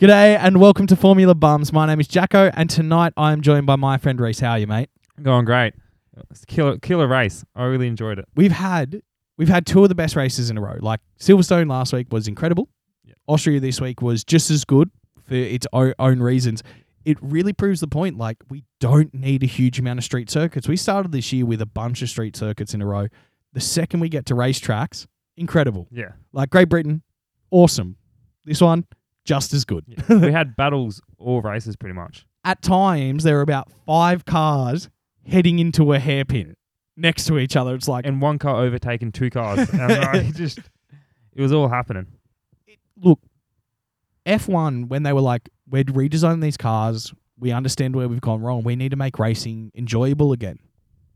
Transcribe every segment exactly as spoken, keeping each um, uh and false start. G'day and welcome to Formula Bums. My name is Jacko and tonight I am joined by my friend Reese. How are you, mate? Going great. It's a killer, killer race. I really enjoyed it. We've had we've had two of the best races in a row. Like Silverstone last week was incredible. Yep. Austria this week was just as good for its own reasons. It really proves the point. Like we don't need a huge amount of street circuits. We started this year with a bunch of street circuits in a row. The second we get to racetracks, incredible. Yeah. Like Great Britain, awesome. This one, just as good. Yeah. We had battles all races pretty much. At times, there were about five cars heading into a hairpin next to each other. It's like... And one car overtaking two cars. And like, it just... It was all happening. It, look, F one, when they were like, we're redesigning these cars, we understand where we've gone wrong, we need to make racing enjoyable again.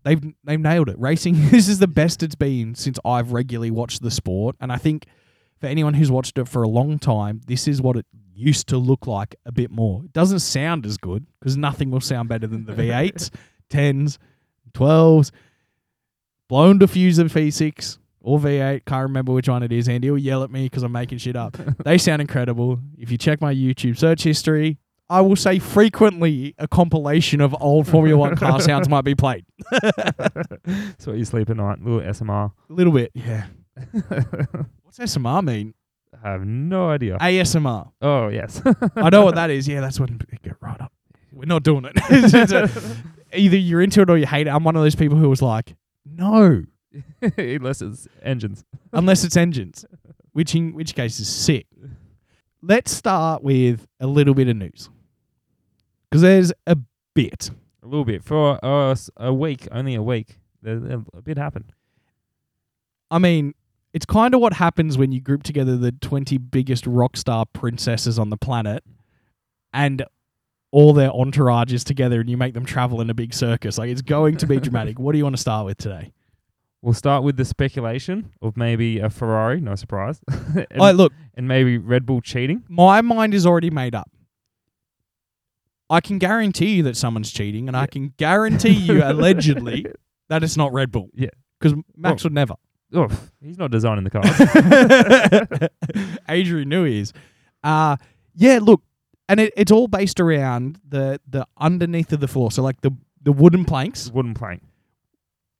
They've, they've nailed it. Racing, this is the best it's been since I've regularly watched the sport. And I think... For anyone who's watched it for a long time, this is what it used to look like a bit more. It doesn't sound as good because nothing will sound better than the V eights, tens, twelves, blown diffuser V six or V eight. Can't remember which one it is. Andy will yell at me because I'm making shit up. They sound incredible. If you check my YouTube search history, I will say frequently a compilation of old Formula One car sounds might be played. That's what you sleep at night, a little S M R. A little bit, yeah. What's S M R mean? I have no idea. A S M R. Oh, yes. I know what that is. Yeah, that's what... Get right up. We're not doing it. It's just a, either you're into it or you hate it. I'm one of those people who was like, no. Unless it's engines. Unless it's engines, which in which case is sick. Let's start with a little bit of news. Because there's a bit. A little bit. For uh, a week, only a week, a bit happened. I mean... It's kind of what happens when you group together the twenty biggest rock star princesses on the planet and all their entourages together and you make them travel in a big circus. Like, it's going to be dramatic. What do you want to start with today? We'll start with the speculation of maybe a Ferrari, no surprise. and, oh, look, and maybe Red Bull cheating. My mind is already made up. I can guarantee you that someone's cheating and yeah. I can guarantee you allegedly that it's not Red Bull. Yeah. Because Max well, would never. Oh, he's not designing the car. Adrian knew he is. Uh, yeah, look, and it, it's all based around the the underneath of the floor. So like the, the wooden planks. The wooden plank.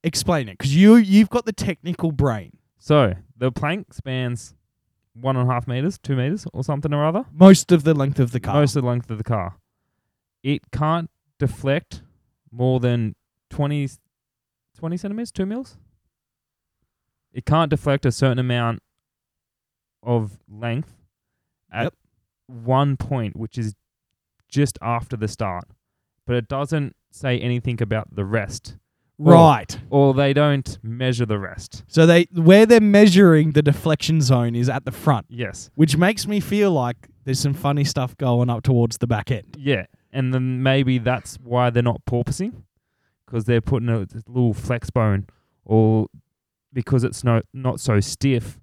Explain it, because you, you've got the technical brain. So the plank spans one and a half metres, two metres or something or other. Most of the length of the car. Most of the length of the car. It can't deflect more than twenty, twenty centimetres, two mils. It can't deflect a certain amount of length at yep. one point, which is just after the start. But it doesn't say anything about the rest. Right. Or, or they don't measure the rest. So they where they're measuring the deflection zone is at the front. Yes. Which makes me feel like there's some funny stuff going up towards the back end. Yeah. And then maybe that's why they're not porpoising, because they're putting a little flex bone or... Because it's no, not so stiff,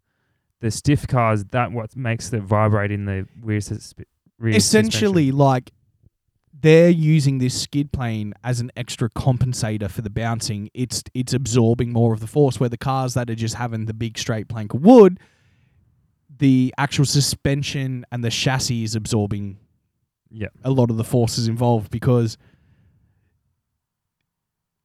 the stiff cars, that what makes it vibrate in the rear suspension. Essentially, like, they're using this skid plane as an extra compensator for the bouncing. It's it's absorbing more of the force, where the cars that are just having the big straight plank of wood, the actual suspension and the chassis is absorbing yep. a lot of the forces involved because...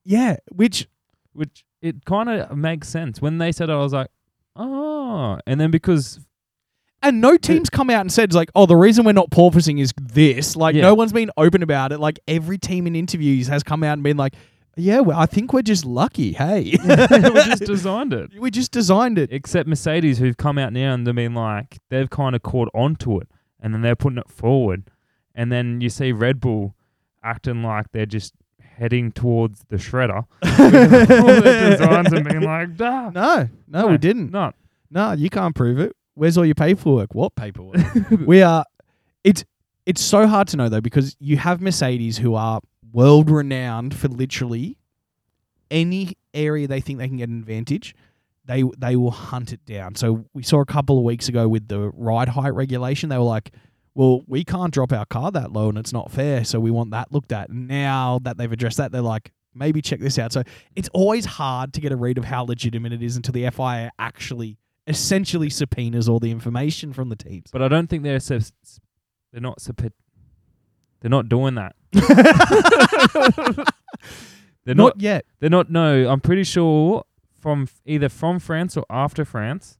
Yeah, which... which It kind of makes sense. When they said it, I was like, oh. And then because... And no team's it, come out and said, like, oh, the reason we're not porpoising is this. Like, yeah. no one's been open about it. Like, every team in interviews has come out and been like, yeah, well, I think we're just lucky, hey. We just designed it. We just designed it. Except Mercedes, who've come out now and they've been like, they've kind of caught onto it. And then they're putting it forward. And then you see Red Bull acting like they're just... heading towards the shredder. All their designs and being like, duh. No, no, no, we didn't. Not. No, you can't prove it. Where's all your paperwork? What paperwork? we are, it's it's so hard to know though, because you have Mercedes who are world renowned for literally any area they think they can get an advantage, they they will hunt it down. So we saw a couple of weeks ago with the ride height regulation, they were like, well, we can't drop our car that low and it's not fair, so we want that looked at. Now that they've addressed that, they're like, maybe check this out. So it's always hard to get a read of how legitimate it is until the F I A actually essentially subpoenas all the information from the teams. But I don't think they're sub- They're not super, they're not doing that. They're not, not yet. They're not. No, I'm pretty sure from f- either from France or after France,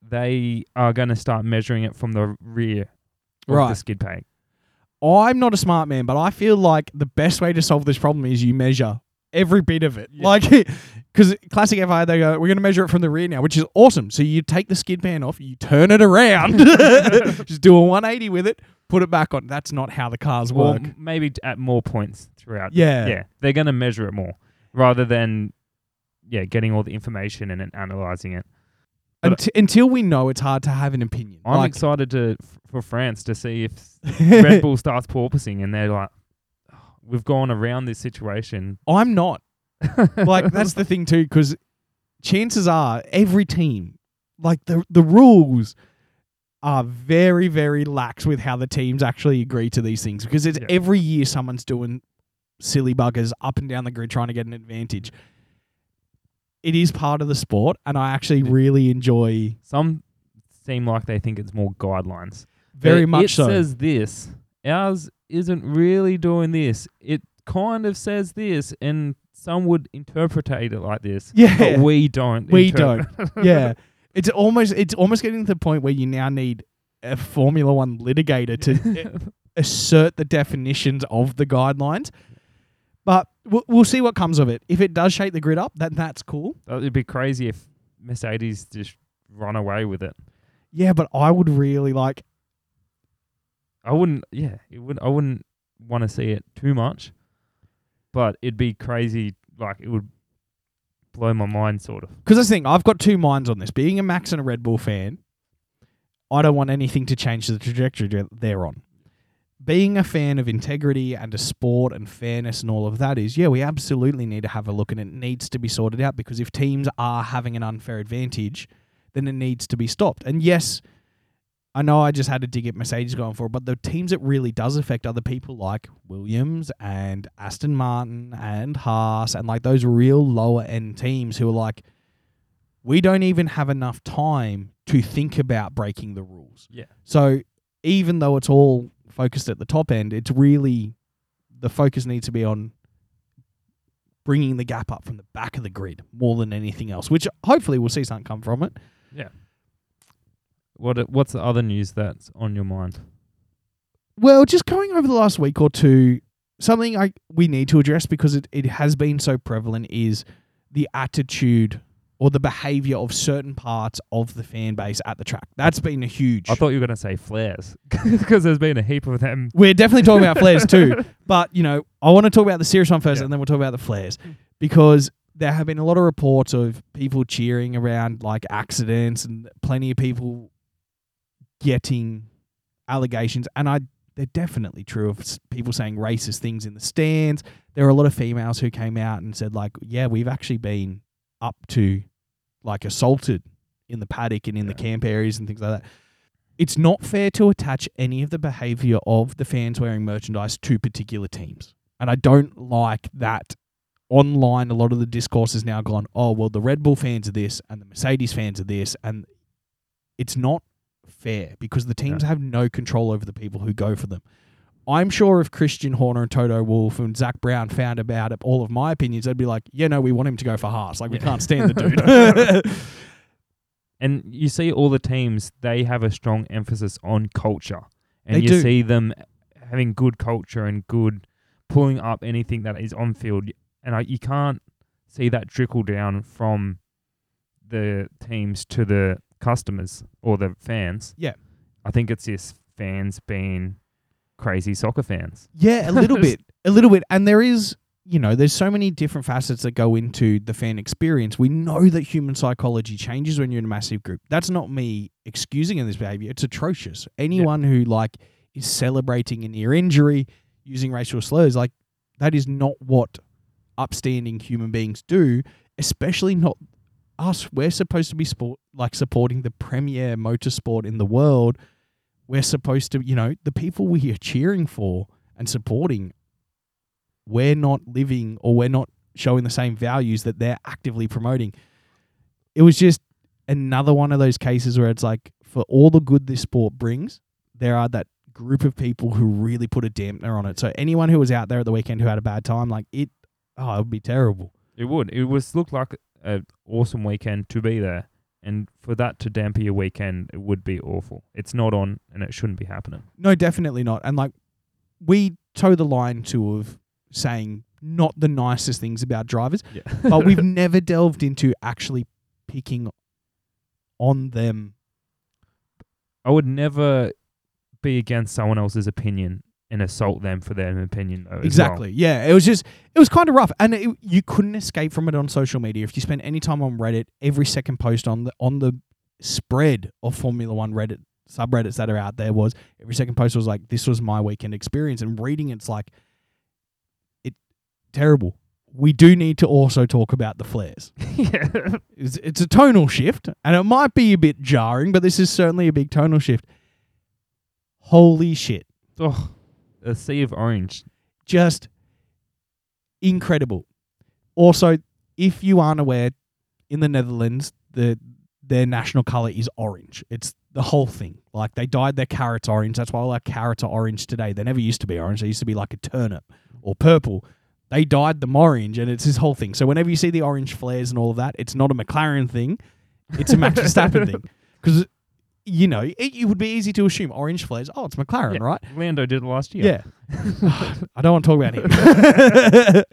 they are going to start measuring it from the rear of right. the skid pad. I'm not a smart man, but I feel like the best way to solve this problem is you measure every bit of it. Yeah. Like, because classic F I A, they go, we're going to measure it from the rear now, which is awesome. So you take the skid pan off, you turn it around, just do a one eighty with it, put it back on. That's not how the cars well, work. Maybe at more points throughout. Yeah. Yeah. They're going to measure it more rather than, yeah, getting all the information and analysing it. Until, until we know, it's hard to have an opinion. I'm like, excited to for France to see if Red Bull starts porpoising and they're like, oh, we've gone around this situation. I'm not. Like, that's the thing too, because chances are every team, like the, the rules are very, very lax with how the teams actually agree to these things, because it's yep. every year someone's doing silly buggers up and down the grid trying to get an advantage. It is part of the sport, and I actually really enjoy... Some seem like they think it's more guidelines. Very it, much it so. It says this. Ours isn't really doing this. It kind of says this, and some would interpret it like this. Yeah. But we don't. We inter- don't. Yeah. It's almost it's almost getting to the point where you now need a Formula One litigator to assert the definitions of the guidelines. But we'll see what comes of it. If it does shake the grid up, then that's cool. It'd be crazy if Mercedes just run away with it. Yeah, but I would really like... I wouldn't... Yeah, it would. I wouldn't want to see it too much. But it'd be crazy. Like, it would blow my mind, sort of. Because that's the thing. I've got two minds on this. Being a Max and a Red Bull fan, I don't want anything to change the trajectory they're on. Being a fan of integrity and a sport and fairness and all of that is, yeah, we absolutely need to have a look, and it needs to be sorted out, because if teams are having an unfair advantage, then it needs to be stopped. And yes, I know I just had a dig at Mercedes going for it, but the teams it really does affect other people like Williams and Aston Martin and Haas and like those real lower end teams who are like, we don't even have enough time to think about breaking the rules. Yeah. So even though it's all focused at the top end, it's really the focus needs to be on bringing the gap up from the back of the grid more than anything else, which hopefully we'll see something come from it. Yeah. What What's the other news that's on your mind? Well, just going over the last week or two, something I we need to address because it, it has been so prevalent is the attitude or the behaviour of certain parts of the fan base at the track. That's been a huge... I thought you were going to say flares, because there's been a heap of them. We're definitely talking about flares too, but, you know, I want to talk about the serious one first, yeah. and then we'll talk about the flares, because there have been a lot of reports of people cheering around, like, accidents, and plenty of people getting allegations, and I they're definitely true of people saying racist things in the stands. There are a lot of females who came out and said, like, yeah, we've actually been... up to like assaulted in the paddock and in yeah. the camp areas and things like that. It's not fair to attach any of the behaviour of the fans wearing merchandise to particular teams. And I don't like that online a lot of the discourse has now gone, oh, well, the Red Bull fans are this and the Mercedes fans are this. And it's not fair because the teams yeah. have no control over the people who go for them. I'm sure if Christian Horner and Toto Wolff and Zach Brown found about it, all of my opinions, they'd be like, yeah, no, we want him to go for Haas. Like, we yeah. can't stand the dude. And you see all the teams, they have a strong emphasis on culture. And they you do. see them having good culture and good pulling up anything that is on field. And I, you can't see that trickle down from the teams to the customers or the fans. Yeah. I think it's just fans being... crazy soccer fans. Yeah, a little bit. A little bit. And there is, you know, there's so many different facets that go into the fan experience. We know that human psychology changes when you're in a massive group. That's not me excusing in this behavior. It's atrocious. Anyone yeah. who, like, is celebrating an ear injury, using racial slurs, like, that is not what upstanding human beings do, especially not us. We're supposed to be, sport like, supporting the premier motorsport in the world. We're supposed to, you know, the people we are cheering for and supporting, we're not living or we're not showing the same values that they're actively promoting. It was just another one of those cases where it's like, for all the good this sport brings, there are that group of people who really put a dampener on it. So anyone who was out there at the weekend who had a bad time, like it, oh, it would be terrible. It would. It was looked like an awesome weekend to be there. And for that to damper your weekend, it would be awful. It's not on and it shouldn't be happening. No, definitely not. And like we toe the line too of saying not the nicest things about drivers, yeah. but we've never delved into actually picking on them. I would never be against someone else's opinion and assault them for their opinion. Though, exactly. Well. Yeah. It was just, it was kind of rough. And it, you couldn't escape from it on social media. If you spent any time on Reddit, every second post on the, on the spread of Formula One Reddit subreddits that are out there was every second post was like, this was my weekend experience. And reading it's like, it terrible. We do need to also talk about the flares. yeah. It's, it's a tonal shift, and it might be a bit jarring, but this is certainly a big tonal shift. Holy shit. Oh, a sea of orange. Just incredible. Also, if you aren't aware, in the Netherlands, the their national colour is orange. It's the whole thing. Like, they dyed their carrots orange. That's why all our carrots are orange today. They never used to be orange. They used to be like a turnip or purple. They dyed them orange, and it's this whole thing. So whenever you see the orange flares and all of that, it's not a McLaren thing. It's a Max Verstappen thing. Because, you know, it, it would be easy to assume orange flares. Oh, it's McLaren, yeah, right? Lando did it last year. Yeah. I don't want to talk about him.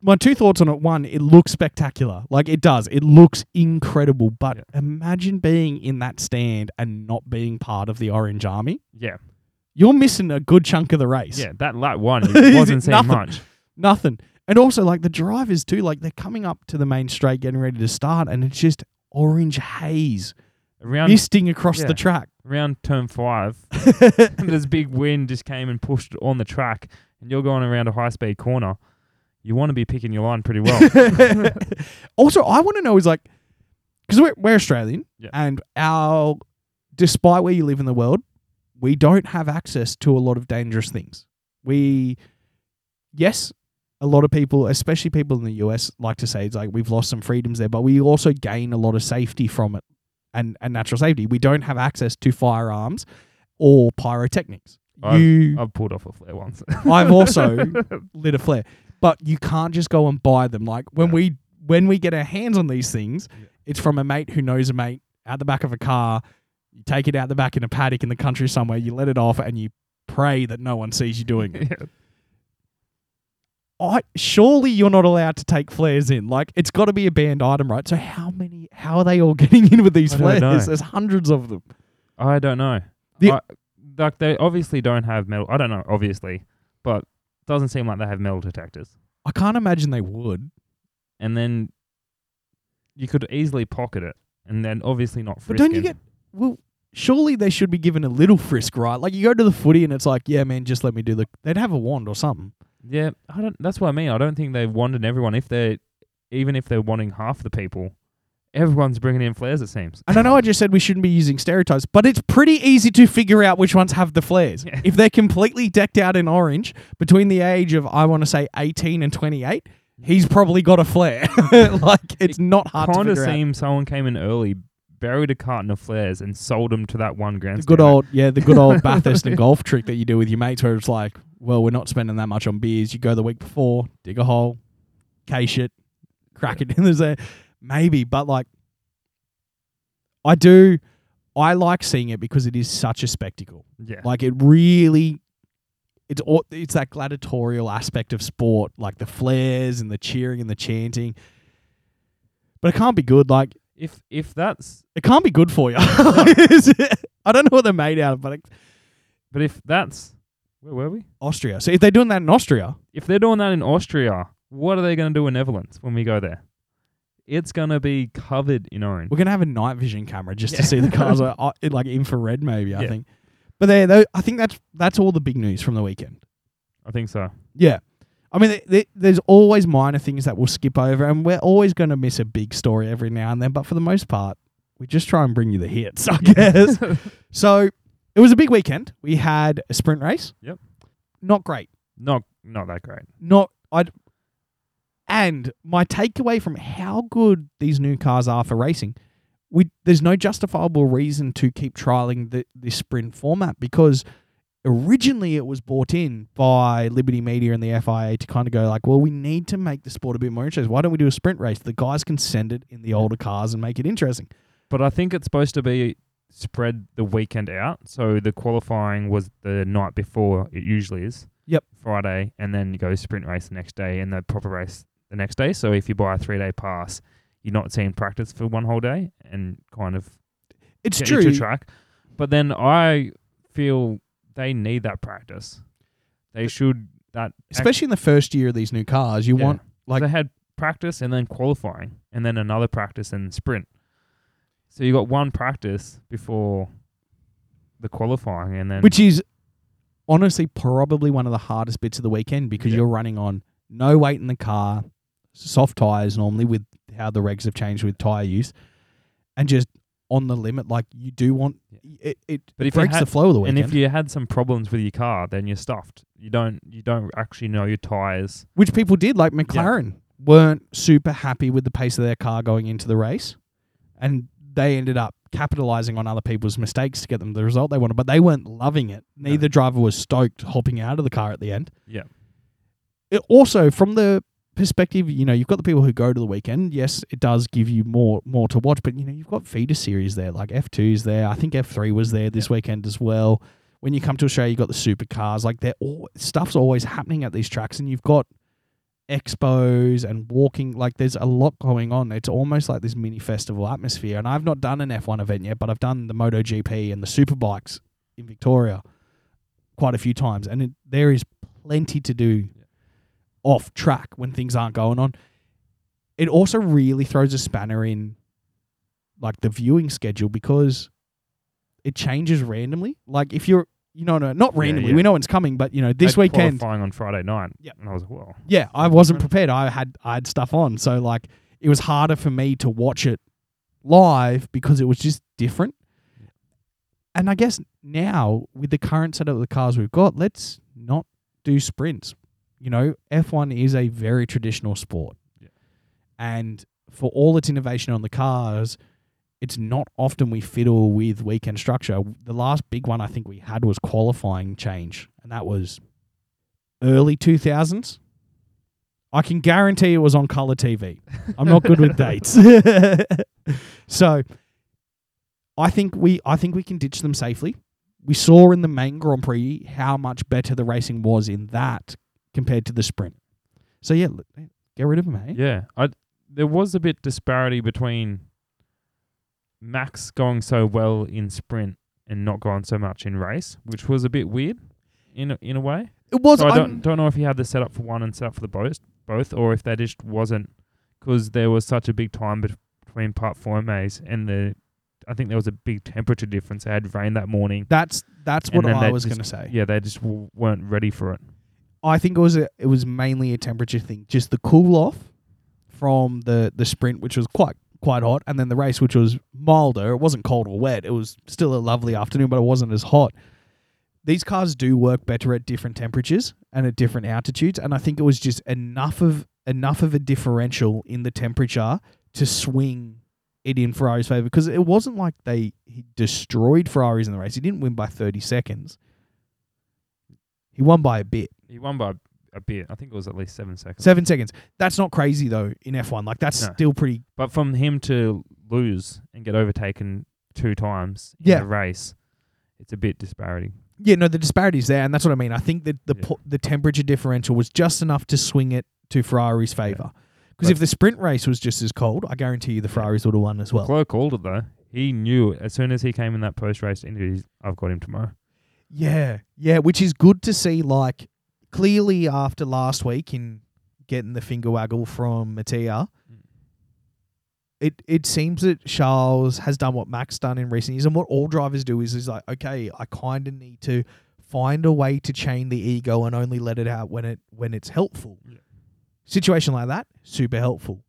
My two thoughts on it. One, it looks spectacular. Like, it does. It looks incredible. But yeah. imagine being in that stand and not being part of the Orange Army. Yeah. You're missing a good chunk of the race. Yeah, that lap one it wasn't saying much. Nothing. And also, like, the drivers, too, like, they're coming up to the main straight, getting ready to start, and it's just orange haze around, misting across yeah, the track. Around turn five, and this big wind just came and pushed on the track, and you're going around a high-speed corner. You want to be picking your line pretty well. Also, I want to know is, like, because we're, we're Australian, yeah. and our, despite where you live in the world, we don't have access to a lot of dangerous things. We, yes, a lot of people, especially people in the U S, like to say it's like we've lost some freedoms there, but we also gain a lot of safety from it and, and natural safety. We don't have access to firearms or pyrotechnics. I've, you, I've pulled off a flare once. I've also lit a flare, but you can't just go and buy them. Like when yeah. we when we get our hands on these things, yeah. it's from a mate who knows a mate out the back of a car. You take it out the back in a paddock in the country somewhere, you let it off, and you pray that no one sees you doing it. Yeah. I, surely you're not allowed to take flares in. Like, it's got to be a banned item, right? So how many? How are they all getting in with these I flares? There's, there's hundreds of them. I don't know. The, I, like, they obviously don't have metal. I don't know, obviously. But it doesn't seem like they have metal detectors. I can't imagine they would. And then you could easily pocket it. And then obviously not frisk. But don't you get... Well, surely they should be given a little frisk, right? Like, you go to the footy and it's like, yeah, man, just let me do the... They'd have a wand or something. Yeah, I don't. That's what I mean. I don't think they've wanded everyone. If they're... Even if they're wanting half the people, everyone's bringing in flares, it seems. And I know I just said we shouldn't be using stereotypes, but it's pretty easy to figure out which ones have the flares. Yeah. If they're completely decked out in orange, between the age of, I want to say, eighteen and twenty-eight, he's probably got a flare. Like, it's it not hard to figure out. It kind of seems someone came in early... buried a carton of flares and sold them to that one grandstand. The good old, yeah, the good old Bathurst and golf trick that you do with your mates where it's like, well, we're not spending that much on beers. You go the week before, dig a hole, cache it, crack it in there. Maybe, but like, I do, I like seeing it because it is such a spectacle. Yeah. Like it really, it's all, it's that gladiatorial aspect of sport, like the flares and the cheering and the chanting. But it can't be good, like, If if that's... It can't be good for you. I don't know what they're made out of, but... It, but if that's... Where were we? Austria. So if they're doing that in Austria... If they're doing that in Austria, what are they going to do in Netherlands when we go there? It's going to be covered in orange. We're going to have a night vision camera just yeah. to see the cars. Like, like infrared maybe, I yeah. think. But they, they, I think that's that's all the big news from the weekend. I think so. Yeah. I mean, they, they, there's always minor things that we'll skip over, and we're always going to miss a big story every now and then. But for the most part, we just try and bring you the hits, I guess. So it was a big weekend. We had a sprint race. Yep. Not great. Not not that great. Not I'd. And my takeaway from how good these new cars are for racing we there's no justifiable reason to keep trialing the, this sprint format, because originally it was bought in by Liberty Media and the F I A to kind of go like, well, we need to make the sport a bit more interesting. Why don't we do a sprint race? The guys can send it in the older cars and make it interesting. But I think it's supposed to be spread the weekend out. So the qualifying was the night before, it usually is. Yep. Friday, and then you go sprint race the next day and the proper race the next day. So if you buy a three-day pass, you're not seeing practice for one whole day and kind of it's get true. Into track. But then I feel they need that practice. They but should... that Especially act- in the first year of these new cars, you yeah. want... like they had practice and then qualifying and then another practice and sprint. So you got one practice before the qualifying and then... Which is honestly probably one of the hardest bits of the weekend, because yeah. you're running on no weight in the car, soft tyres normally with how the regs have changed with tyre use, and just on the limit. Like you do want... Yeah. It, it but if breaks had, the flow of the weekend. And if you had some problems with your car, then you're stuffed. You don't, you don't actually know your tyres. Which people did, like McLaren, yeah. weren't super happy with the pace of their car going into the race. And... they ended up capitalizing on other people's mistakes to get them the result they wanted, but they weren't loving it. Neither no. driver was stoked hopping out of the car at the end. Yeah. It also, from the perspective, you know, you've got the people who go to the weekend. Yes, it does give you more more to watch, but you know, you've got feeder series there, like F two is there. I think F three was there this yeah. weekend as well. When you come to Australia, you've got the supercars. Like they're all, stuff's always happening at these tracks, and you've got expos and walking, like there's a lot going on. It's almost like this mini festival atmosphere. And I've not done an F one event yet, but I've done the MotoGP and the Superbikes in Victoria quite a few times. And it, there is plenty to do yeah. off track when things aren't going on. It also really throws a spanner in like the viewing schedule, because it changes randomly. Like if you're You know, no, not randomly. Yeah, yeah. We know it's coming, but you know, this They'd weekend qualifying on Friday night. Yeah, and I was like, well, yeah, I wasn't prepared. I had I had stuff on, so like it was harder for me to watch it live because it was just different. And I guess now with the current setup of the cars we've got, let's not do sprints. You know, F one is a very traditional sport, yeah. and for all its innovation on the cars, it's not often we fiddle with weekend structure. The last big one I think we had was qualifying change, and that was early two thousands. I can guarantee it was on colour T V. I'm not good with dates. So I think we I think we can ditch them safely. We saw in the main Grand Prix how much better the racing was in that compared to the sprint. So yeah, get rid of them, eh? Yeah. I, there was a bit disparity between Max going so well in sprint and not going so much in race, which was a bit weird in a, in a way. It was. So I don't, don't know if he had the setup for one and setup for the both, both, or if that just wasn't, because there was such a big time between part four maze and the. I think there was a big temperature difference. It had rain that morning. That's that's what I was going to say. Yeah, they just w- weren't ready for it. I think it was a, it was mainly a temperature thing, just the cool off from the the sprint, which was quite. quite hot, and then the race, which was milder. It wasn't cold or wet. It was still a lovely afternoon, but it wasn't as hot. These cars do work better at different temperatures and at different altitudes, and I think it was just enough of enough of a differential in the temperature to swing it in Ferrari's favour, because it wasn't like they he destroyed Ferraris in the race. He didn't win by thirty seconds. He won by a bit. He won by a bit. I think it was at least seven seconds. Seven seconds. That's not crazy though in F one. Like that's no. still pretty. But from him to lose and get overtaken two times in yeah. a race, it's a bit disparity. Yeah, no, the disparity's there, and that's what I mean. I think that the yeah. po- the temperature differential was just enough to swing it to Ferrari's favour. Because yeah. if the sprint race was just as cold, I guarantee you the Ferraris would have won as well. Leclerc called it though. He knew it. As soon as he came in that post race interview, I've got him tomorrow. Yeah, yeah, which is good to see. Like. Clearly, after last week in getting the finger waggle from Mattia, mm. it it seems that Charles has done what Max done in recent years, and what all drivers do is is like, okay, I kind of need to find a way to chain the ego and only let it out when it when it's helpful. Yeah. Situation like that, super helpful.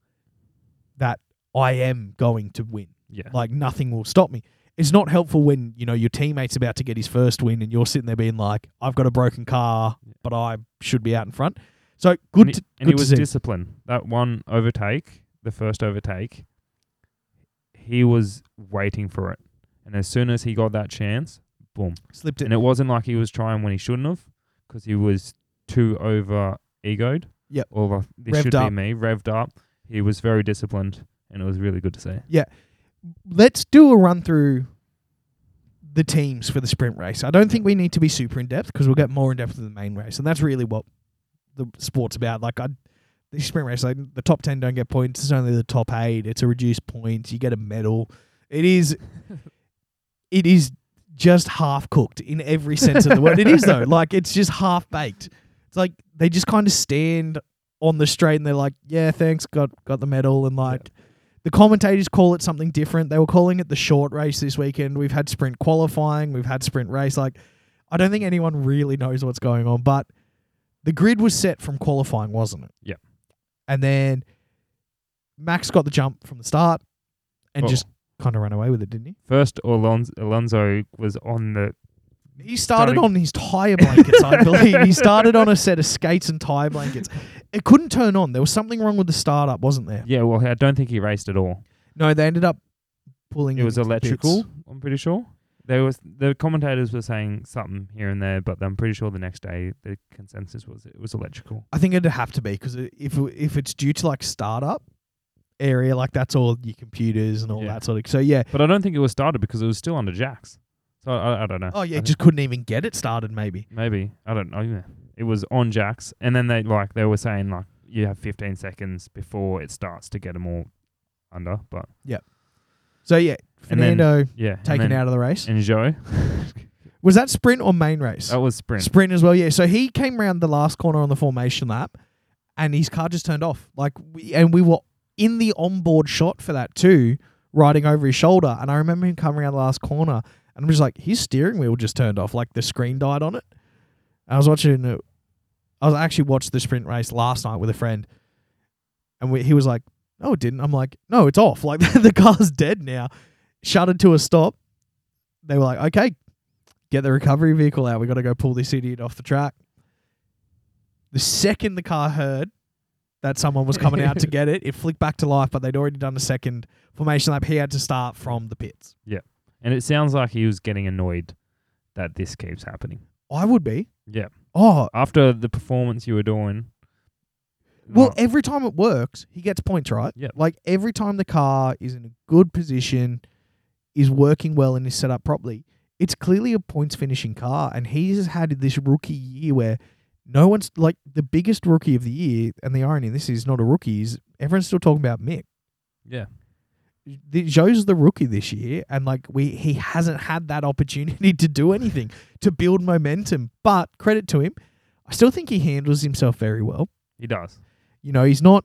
That I am going to win. Yeah, like nothing will stop me. It's not helpful when, you know, your teammate's about to get his first win and you're sitting there being like, I've got a broken car, but I should be out in front. So good and to And he was disciplined. That one overtake, the first overtake, he was waiting for it. And as soon as he got that chance, boom. Slipped it. And it wasn't like he was trying when he shouldn't have, because he was too over-egoed. Yep. Over, this revved should up. be me, revved up. He was very disciplined, and it was really good to see. Yeah. Let's do a run through the teams for the sprint race. I don't think we need to be super in-depth, because we'll get more in-depth in the main race. And that's really what the sport's about. Like, I, the sprint race, like the top ten don't get points. It's only the top eight. It's a reduced points. You get a medal. It is it is just half-cooked in every sense of the word. It is, though. Like, it's just half-baked. It's like they just kind of stand on the straight and they're like, yeah, thanks, got got the medal. And, like... Yeah. The commentators call it something different. They were calling it the short race this weekend. We've had sprint qualifying. We've had sprint race. Like, I don't think anyone really knows what's going on, but the grid was set from qualifying, wasn't it? Yeah. And then Max got the jump from the start and oh. just kind of ran away with it, didn't he? First, Alonso, Alonso was on the... He started starting. on his tyre blankets, I believe. He started on a set of skates and tyre blankets. It couldn't turn on. There was something wrong with the startup, wasn't there? Yeah, well, I don't think he raced at all. No, they ended up pulling it. It was electrical, bits. I'm pretty sure. There was the commentators were saying something here and there, but I'm pretty sure the next day the consensus was it was electrical. I think it'd have to be, because if, if it's due to, like, startup area, like, that's all your computers and all yeah. that sort of... So, yeah. But I don't think it was started, because it was still under jacks. So I, I don't know. Oh, yeah, I just couldn't even get it started, maybe. Maybe. I don't know. Yeah. It was on jacks. And then they like they were saying, like, you have fifteen seconds before it starts to get them all under. But yeah. So, yeah, Fernando and then, yeah, taken and then, out of the race. And Joe. Was that sprint or main race? That was sprint. Sprint as well, yeah. So he came around the last corner on the formation lap, and his car just turned off. Like, we, And we were in the onboard shot for that too, riding over his shoulder. And I remember him coming around the last corner, and I'm just like, his steering wheel just turned off. Like, the screen died on it. I was watching it. I was actually watched the sprint race last night with a friend. And we, he was like, no, it didn't. I'm like, no, it's off. Like, the car's dead now. Shuttered to a stop. They were like, okay, get the recovery vehicle out. We got to go pull this idiot off the track. The second the car heard that someone was coming out to get it, it flicked back to life, but they'd already done a second formation lap. He had to start from the pits. Yeah. And it sounds like he was getting annoyed that this keeps happening. I would be. Yeah. Oh. After the performance you were doing. Well, no. every time it works, he gets points, right? Yeah. Like, every time the car is in a good position, is working well and is set up properly, it's clearly a points-finishing car. And he's had this rookie year where no one's... Like, the biggest rookie of the year, and the irony of this is not a rookie, is everyone's still talking about Mick. Yeah. The, Joe's the rookie this year, and like we, he hasn't had that opportunity to do anything to build momentum. But credit to him, I still think he handles himself very well. He does. You know, he's not,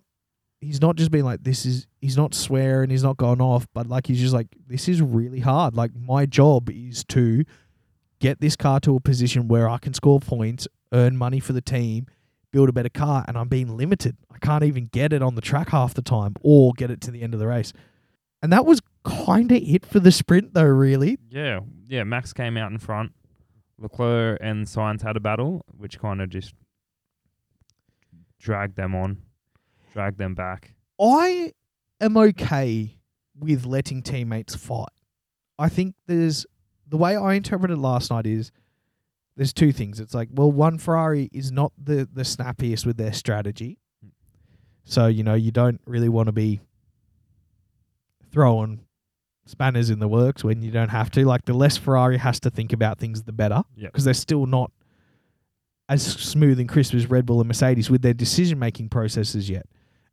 he's not just being like this is. He's not swearing. He's not going off. But like he's just like this is really hard. Like my job is to get this car to a position where I can score points, earn money for the team, build a better car, and I'm being limited. I can't even get it on the track half the time, or get it to the end of the race. And that was kind of it for the sprint, though, really. Yeah. Yeah, Max came out in front. Leclerc and Sainz had a battle, which kind of just dragged them on, dragged them back. I am okay with letting teammates fight. I think there's... The way I interpreted last night is there's two things. It's like, well, one, Ferrari is not the, the snappiest with their strategy. So, you know, you don't really want to be... throwing spanners in the works when you don't have to. Like, the less Ferrari has to think about things, the better. Yep. Because they're still not as smooth and crisp as Red Bull and Mercedes with their decision-making processes yet.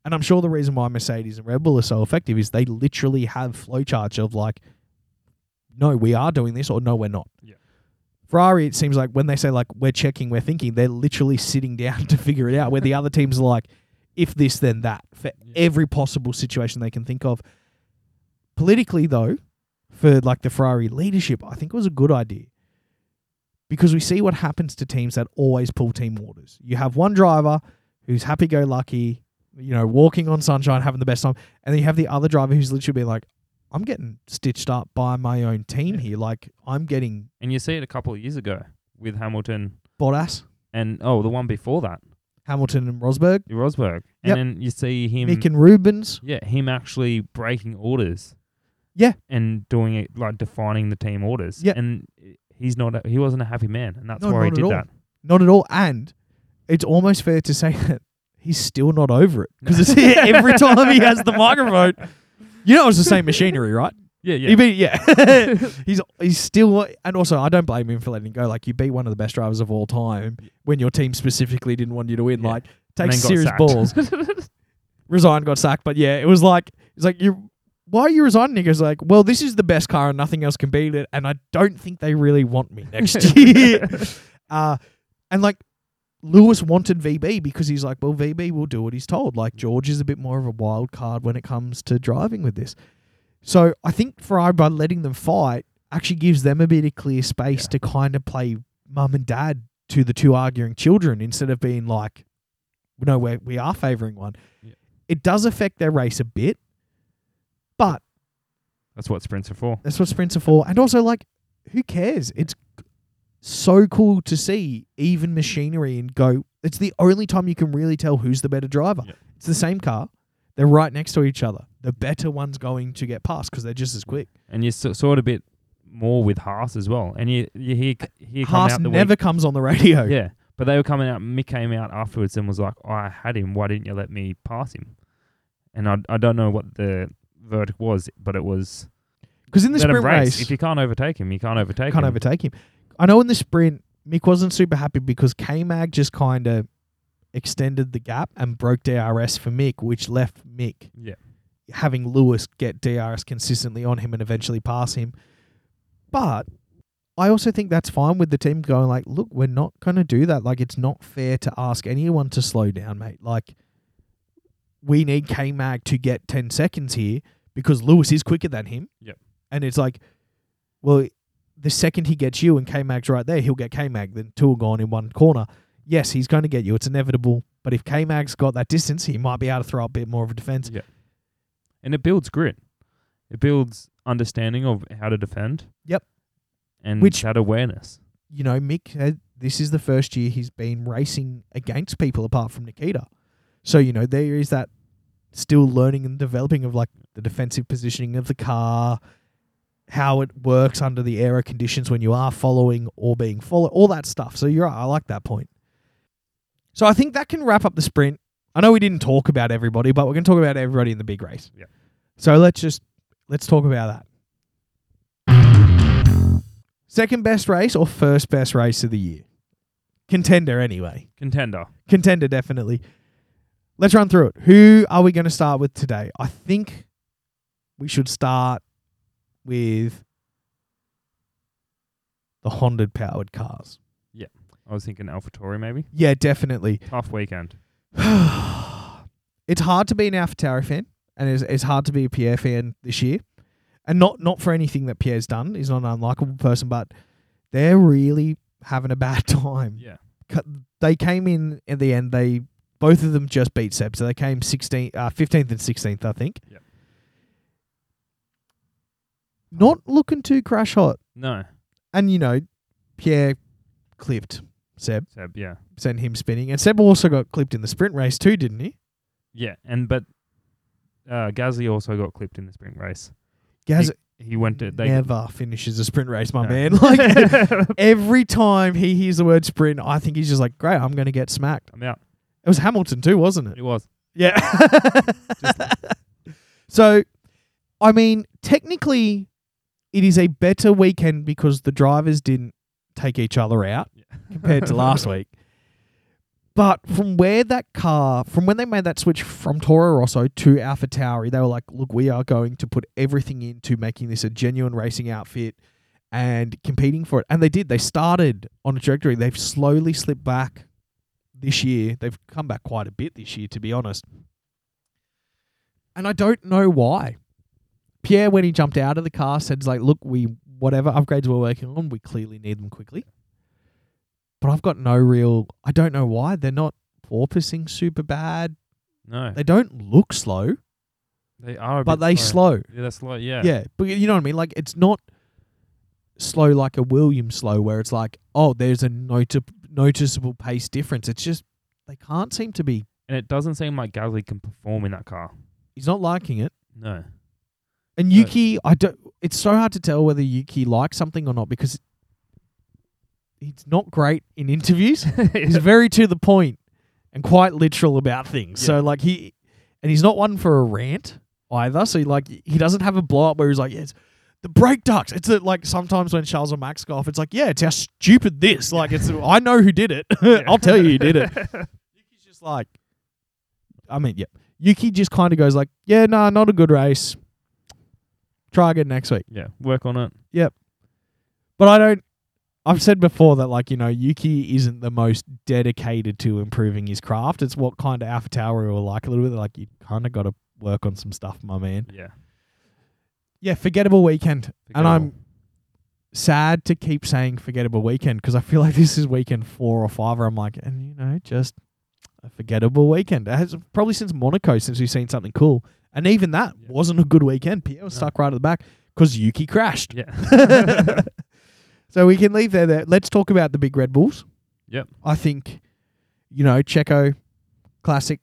And I'm sure the reason why Mercedes and Red Bull are so effective is they literally have flowcharts of like, no, we are doing this, or no, we're not. Yep. Ferrari, it seems like when they say like, we're checking, we're thinking, they're literally sitting down to figure it out, where the other teams are like, if this, then that, for yep. every possible situation they can think of. Politically, though, for like the Ferrari leadership, I think it was a good idea, because we see what happens to teams that always pull team orders. You have one driver who's happy-go-lucky, you know, walking on sunshine, having the best time, and then you have the other driver who's literally being like, I'm getting stitched up by my own team yeah. here. Like, I'm getting... And you see it a couple of years ago with Hamilton... Bottas. And, oh, the one before that. Hamilton and Rosberg. Rosberg. And yep. then you see him... Mick and Rubens. Yeah, him actually breaking orders. yeah, and doing it like defining the team orders. Yeah, and he's not. A, he wasn't a happy man, and that's no, why he did all. that. Not at all. And it's almost fair to say that he's still not over it because it's every time he has the microphone. You know, it's the same machinery, right? Yeah, yeah. He beat, yeah. he's he's still, and also I don't blame him for letting go. Like, you beat one of the best drivers of all time when your team specifically didn't want you to win. Yeah. Like, take serious sacked. balls. Resigned, got sacked, but yeah, it was like it's like you. Why are you resigning? He goes like, well, this is the best car and nothing else can beat it, and I don't think they really want me next year. uh, and like, Lewis wanted V B because he's like, well, V B will do what he's told. Like, George is a bit more of a wild card when it comes to driving with this. So I think Ferrari, by letting them fight, actually gives them a bit of clear space yeah. to kind of play mum and dad to the two arguing children instead of being like, no, we're, we are favouring one. Yeah. It does affect their race a bit, but... That's what sprints are for. That's what sprints are for. And also, like, who cares? It's so cool to see even machinery and go... It's the only time you can really tell who's the better driver. Yeah. It's the same car. They're right next to each other. The better one's going to get past because they're just as quick. And you so, sort of a bit more with Haas as well. And you, you hear, hear Haas come out the never week. comes on the radio. Yeah, but they were coming out. Mick came out afterwards and was like, oh, "I had him. Why didn't you let me pass him?" And I I don't know what the verdict was, but it was because in the sprint race, race, if you can't overtake him, you can't overtake. You can't him. overtake him. I know in the sprint, Mick wasn't super happy because K-Mag just kind of extended the gap and broke D R S for Mick, which left Mick yeah. having Lewis get D R S consistently on him and eventually pass him. But I also think that's fine with the team going like, look, we're not going to do that. Like, it's not fair to ask anyone to slow down, mate. Like, we need K-Mag to get ten seconds here because Lewis is quicker than him. Yep. And it's like, well, the second he gets you and K-Mag's right there, he'll get K-Mag. Then two are gone in one corner. Yes, he's going to get you. It's inevitable. But if K-Mag's got that distance, he might be able to throw a bit more of a defense. Yeah. And it builds grit. It builds understanding of how to defend. Yep. And Which, that awareness. You know, Mick, uh, this is the first year he's been racing against people apart from Nikita. So, you know, there is that still learning and developing of, like, the defensive positioning of the car, how it works under the aero conditions when you are following or being followed, all that stuff. So you're right. I like that point. So I think that can wrap up the sprint. I know we didn't talk about everybody, but we're going to talk about everybody in the big race. Yeah. So let's just, let's talk about that. Second best race or first best race of the year? Contender anyway. Contender. Contender, definitely. Let's run through it. Who are we going to start with today? I think we should start with the Honda-powered cars. Yeah. I was thinking AlphaTauri maybe. Yeah, definitely. Tough weekend. It's hard to be an AlphaTauri fan, and it's, it's hard to be a Pierre fan this year. And not, not for anything that Pierre's done. He's not an unlikable person, but they're really having a bad time. Yeah. They came in at the end. They both of them just beat Seb, so they came sixteenth, uh, fifteenth and sixteenth, I think. Yep. Not looking too crash hot. No. And, you know, Pierre clipped Seb. Seb, yeah. Sent him spinning. And Seb also got clipped in the sprint race too, didn't he? Yeah, and but uh, Gasly also got clipped in the sprint race. Gasly he, he went to, they never g- finishes a sprint race, my no. man. Like, every time he hears the word sprint, I think he's just like, great, I'm going to get smacked. I'm out. It was Hamilton too, wasn't it? It was. Yeah. Just like. So, I mean, technically, it is a better weekend because the drivers didn't take each other out yeah. compared to last week. But from where that car, from when they made that switch from Toro Rosso to AlphaTauri, they were like, look, we are going to put everything into making this a genuine racing outfit and competing for it. And they did. They started on a trajectory. They've slowly slipped back this year. They've come back quite a bit this year, to be honest. And I don't know why. Pierre, when he jumped out of the car, said, like, look, we whatever upgrades we're working on, we clearly need them quickly. But I've got no real... I don't know why. They're not porpoising super bad. No. They don't look slow. They are a But they slow. slow. Yeah, they're slow, yeah. Yeah, but you know what I mean? Like, it's not slow like a Williams slow where it's like, oh, there's a noti- noticeable pace difference. It's just they can't seem to be... And it doesn't seem like Gasly can perform in that car. He's not liking it. No. And Yuki, I don't. It's so hard to tell whether Yuki likes something or not because he's not great in interviews. He's very to the point and quite literal about things. Yeah. So like he, and he's not one for a rant either. So he like he doesn't have a blow up where he's like, yes. Yeah, the brake ducts. It's like sometimes when Charles and Max go off, it's like, yeah, it's how stupid this. Like, it's I know who did it. I'll tell you who did it. Yuki's just like, I mean, yeah. Yuki just kind of goes like, yeah, nah, not a good race. Try again next week. Yeah, work on it. Yep. But I don't, I've said before that, like, you know, Yuki isn't the most dedicated to improving his craft. It's what kind of AlphaTauri were like a little bit. Like, you kind of got to work on some stuff, my man. Yeah. Yeah, forgettable weekend. Forgettable. And I'm sad to keep saying forgettable weekend because I feel like this is weekend four or five where I'm like, and you know, just a forgettable weekend. It has probably since Monaco, since we've seen something cool. And even that yeah. wasn't a good weekend. Pierre was no. stuck right at the back because Yuki crashed. Yeah. So we can leave there, there. Let's talk about the big Red Bulls. Yep. I think, you know, Checo, classic.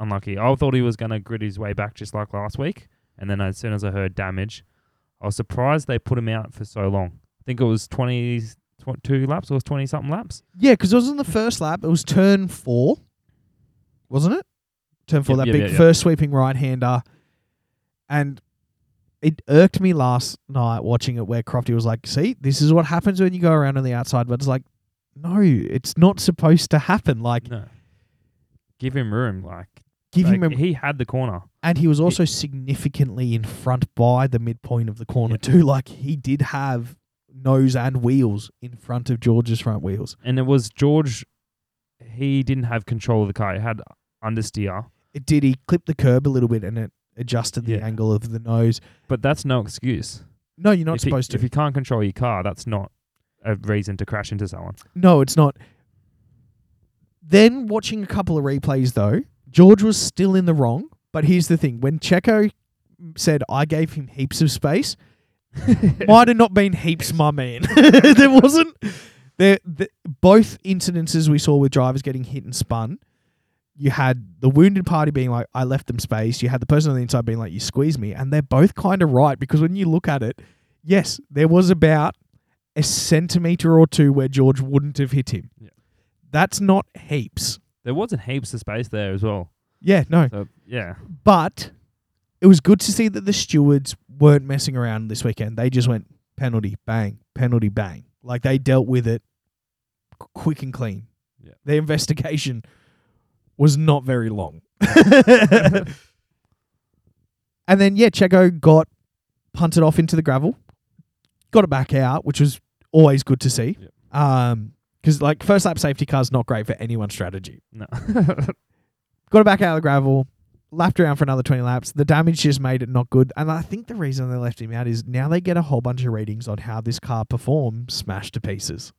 Unlucky. I thought he was going to grit his way back just like last week. And then as soon as I heard damage, I was surprised they put him out for so long. I think it was twenty, twenty-two laps or twenty-something laps. Yeah, because it wasn't the first lap. It was turn four, wasn't it? Turn four, yep, that yep, big yep, first yep. sweeping right-hander. And it irked me last night watching it where Crofty was like, see, this is what happens when you go around on the outside. But it's like, no, it's not supposed to happen. Like, no. Give him room, like. Give like him a, he had the corner. And he was also it, significantly in front by the midpoint of the corner yeah. too. Like he did have nose and wheels in front of George's front wheels. And it was George, he didn't have control of the car. He had understeer. It did. He clipped the curb a little bit and it adjusted the yeah. angle of the nose. But that's no excuse. No, you're not if supposed he, to. If you can't control your car, that's not a reason to crash into someone. No, it's not. Then watching a couple of replays though, George was still in the wrong, but here's the thing. When Checo said, I gave him heaps of space, might have not been heaps, my man. There wasn't. There, the, both incidences we saw with drivers getting hit and spun, you had the wounded party being like, I left them space. You had the person on the inside being like, you squeezed me. And they're both kind of right because when you look at it, yes, there was about a centimetre or two where George wouldn't have hit him. Yeah. That's not heaps. There wasn't heaps of space there as well. Yeah, no. So, yeah. But it was good to see that the stewards weren't messing around this weekend. They just went penalty, bang, penalty, bang. Like they dealt with it quick and clean. Yeah. Their investigation was not very long. And then, yeah, Checo got punted off into the gravel, got it back out, which was always good to see. Yeah. Um, Because, like, first lap safety car's not great for anyone's strategy. No. Got it back out of the gravel, lapped around for another twenty laps. The damage just made it not good. And I think the reason they left him out is now they get a whole bunch of readings on how this car performed smashed to pieces.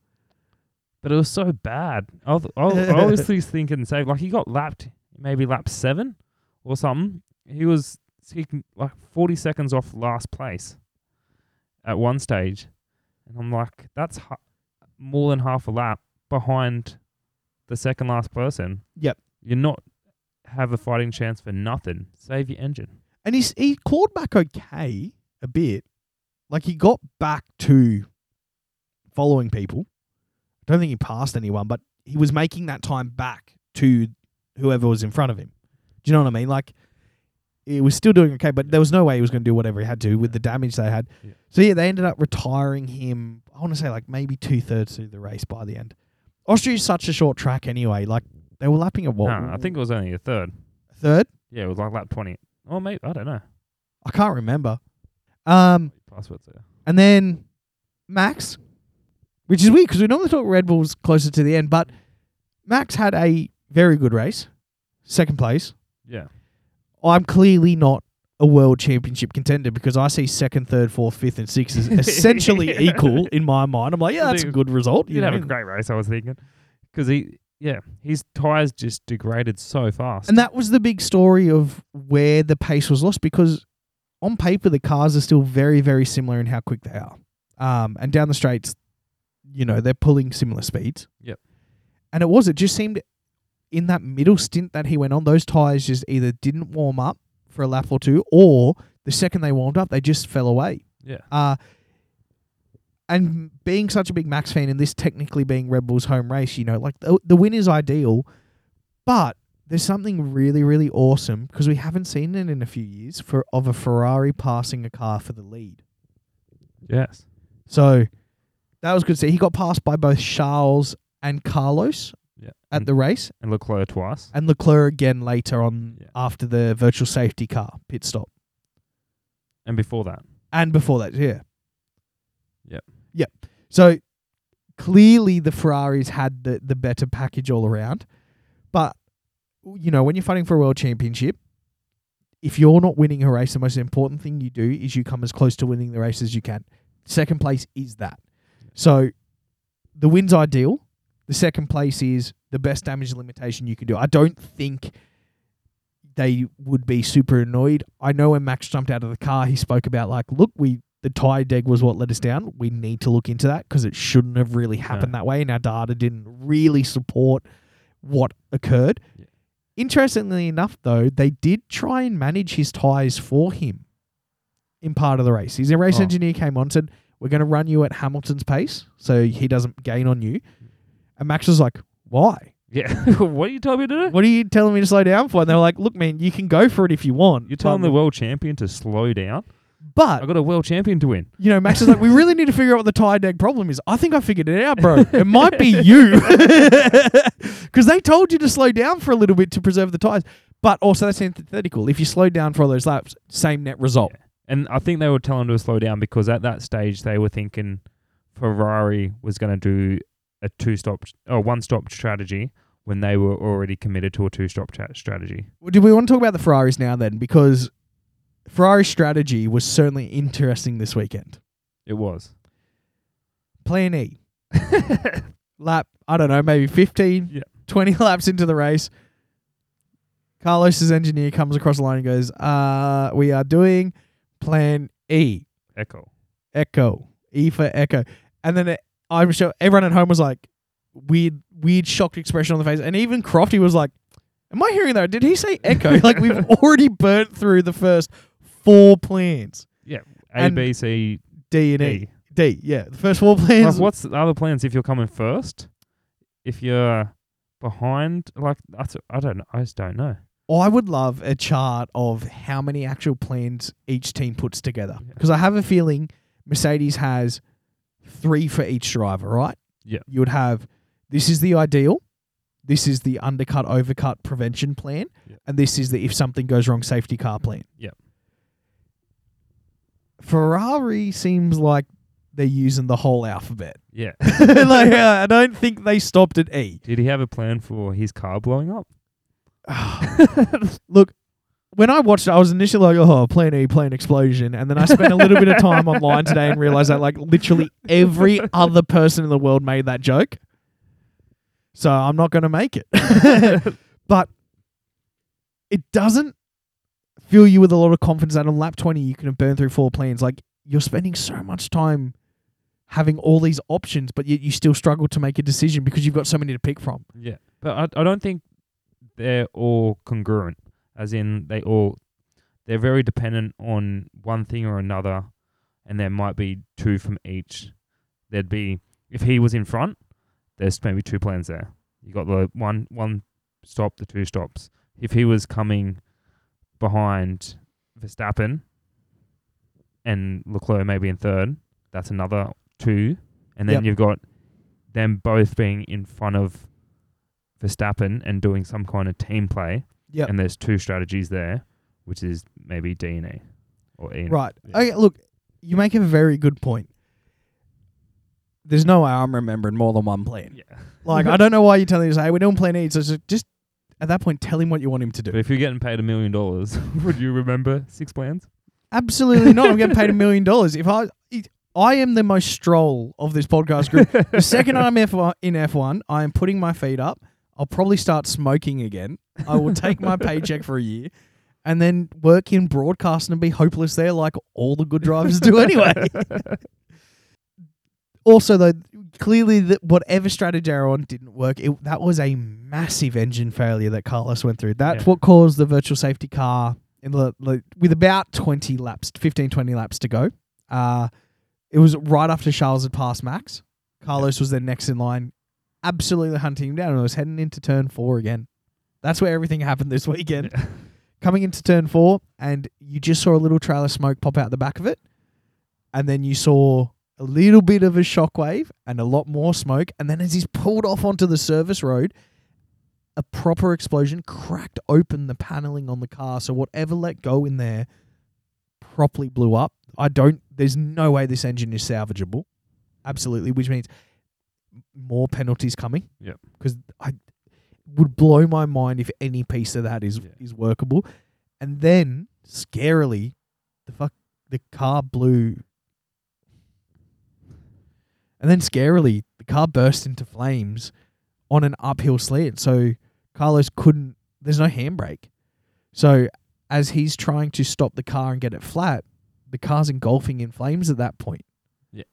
But it was so bad. I was, I was honestly thinking, save, like, he got lapped maybe lap seven or something. He was, like, forty seconds off last place at one stage. And I'm like, that's... Hu- more than half a lap behind the second last person. Yep. You're not have a fighting chance for nothing. Save your engine. And he's, he clawed back okay a bit. Like he got back to following people. I don't think he passed anyone, but he was making that time back to whoever was in front of him. Do you know what I mean? Like he was still doing okay, but there was no way he was going to do whatever he had to with the damage they had. Yeah. So, yeah, they ended up retiring him, I want to say, like, maybe two-thirds through the race by the end. Austria is such a short track anyway. Like, they were lapping at what? No, I think it was only a third. A third? Yeah, it was like lap twenty. Or maybe, I don't know. I can't remember. Um, Passwords there. And then Max, which is weird because we normally talk Red Bulls closer to the end, but Max had a very good race. Second place. Yeah. I'm clearly not a world championship contender because I see second, third, fourth, fifth, and sixth as essentially yeah. equal in my mind. I'm like, yeah, that's a good result. You'd you know? have a great race, I was thinking. Because he, yeah, his tyres just degraded so fast. And that was the big story of where the pace was lost because on paper, the cars are still very, very similar in how quick they are. Um, and down the straights, you know, they're pulling similar speeds. Yep. And it was, it just seemed... in that middle stint that he went on, those tyres just either didn't warm up for a lap or two, or The second they warmed up, they just fell away. Yeah. Uh, and being such a big Max fan and this technically being Red Bull's home race, you know, like the, the win is ideal, but there's something really, really awesome because we haven't seen it in a few years for of a Ferrari passing a car for the lead. Yes. So that was good to see. He got passed by both Charles and Carlos yeah. at and, the race. And Leclerc twice. And Leclerc again later on yeah. after the virtual safety car pit stop. And before that. And before that, yeah. Yep. Yep. So clearly the Ferraris had the, the better package all around. But, you know, when you're fighting for a world championship, if you're not winning a race, the most important thing you do is you come as close to winning the race as you can. Second place is that. So the win's ideal. The second place is the best damage limitation you can do. I don't think they would be super annoyed. I know when Max jumped out of the car, he spoke about like, look, we the tyre deg was what let us down. We need to look into that because it shouldn't have really happened yeah. that way. And our data didn't really support what occurred. Yeah. Interestingly enough, though, they did try and manage his tyres for him in part of the race. His race oh. engineer came on and said, we're going to run you at Hamilton's pace so he doesn't gain on you. And Max was like, why? Yeah. What are you telling me to do? What are you telling me to slow down for? And they were like, look, man, you can go for it if you want. You're telling the world champion to slow down? But I've got a world champion to win. You know, Max is like, we really need to figure out what the tyre deg problem is. I think I figured it out, bro. It might be you. Because they told you to slow down for a little bit to preserve the tyres. But also that's antithetical. If you slow down for all those laps, same net result. Yeah. And I think they were telling him to slow down because at that stage they were thinking Ferrari was going to do a two-stop or one-stop strategy when they were already committed to a two-stop strategy. Well, do we want to talk about the Ferraris now then? Because Ferrari's strategy was certainly interesting this weekend. It was. Plan E. Lap, I don't know, maybe fifteen, yeah. twenty laps into the race. Carlos's engineer comes across the line and goes, uh, we are doing plan E. Echo. Echo. E for echo. And then it, I'm sure everyone at home was like, weird, weird shocked expression on the face. And even Crofty was like, am I hearing that? Did he say echo? Like, we've already burnt through the first four plans. Yeah. A, and B, C, D, and E. D, yeah. The first four plans. Like, what's the other plans if you're coming first? If you're behind? Like, that's, I don't know. I just don't know. I would love a chart of how many actual plans each team puts together. Because yeah. I have a feeling Mercedes has three for each driver, right? Yeah. You would have, this is the ideal, this is the undercut, overcut prevention plan, yeah. and this is the if something goes wrong safety car plan. Yeah. Ferrari seems like they're using the whole alphabet. Yeah. Like, uh, I don't think they stopped at E. Did he have a plan for his car blowing up? Look, when I watched it, I was initially like, oh, plan E, plan explosion. And then I spent a little bit of time online today and realized that like literally every other person in the world made that joke. So I'm not going to make it. But it doesn't fill you with a lot of confidence that on lap twenty, you can have burned through four plans. Like, you're spending so much time having all these options, but yet you still struggle to make a decision because you've got so many to pick from. Yeah. But I, I don't think they're all congruent. As in, they all, they're very dependent on one thing or another, and there might be two from each. There'd be, if he was in front, there's maybe two plans there. You got the one one stop, the two stops. If he was coming behind Verstappen and Leclerc maybe in third, that's another two. And then yep. you've got them both being in front of Verstappen and doing some kind of team play. Yep. And there's two strategies there, which is maybe D and E or E. Right. Yeah. Okay, look, you make a very good point. There's no way I'm remembering more than one plan. Yeah. Like, I don't know why you're telling me, hey, we're doing plan E. So just at that point, tell him what you want him to do. But if you're getting paid a million dollars, would you remember six plans? Absolutely not. I'm getting paid a million dollars. If I I am the most stroll of this podcast group. The second I'm F one, in F one, I am putting my feet up. I'll probably start smoking again. I will take my paycheck for a year and then work in broadcasting and be hopeless there like all the good drivers do anyway. Also, though, clearly that whatever strategy they're on didn't work. It, that was a massive engine failure that Carlos went through. That's yeah. what caused the virtual safety car in the, the, with about twenty laps, fifteen, twenty laps to go. Uh, it was right after Charles had passed Max. Carlos yeah. was then next in line, absolutely hunting him down, and was heading into turn four again. That's where everything happened this weekend. Yeah. Coming into turn four, and you just saw a little trail of smoke pop out the back of it, and then you saw a little bit of a shockwave and a lot more smoke, and then as he's pulled off onto the service road, a proper explosion cracked open the paneling on the car, so whatever let go in there properly blew up. I don't... There's no way this engine is salvageable. Absolutely, which means more penalties coming. Yeah. Because I... would blow my mind if any piece of that is yeah. is workable. And then, scarily, the fuck the car blew. And then, scarily, the car burst into flames on an uphill slant. So, Carlos couldn't... There's no handbrake. So, as he's trying to stop the car and get it flat, the car's engulfing in flames at that point. Yeah.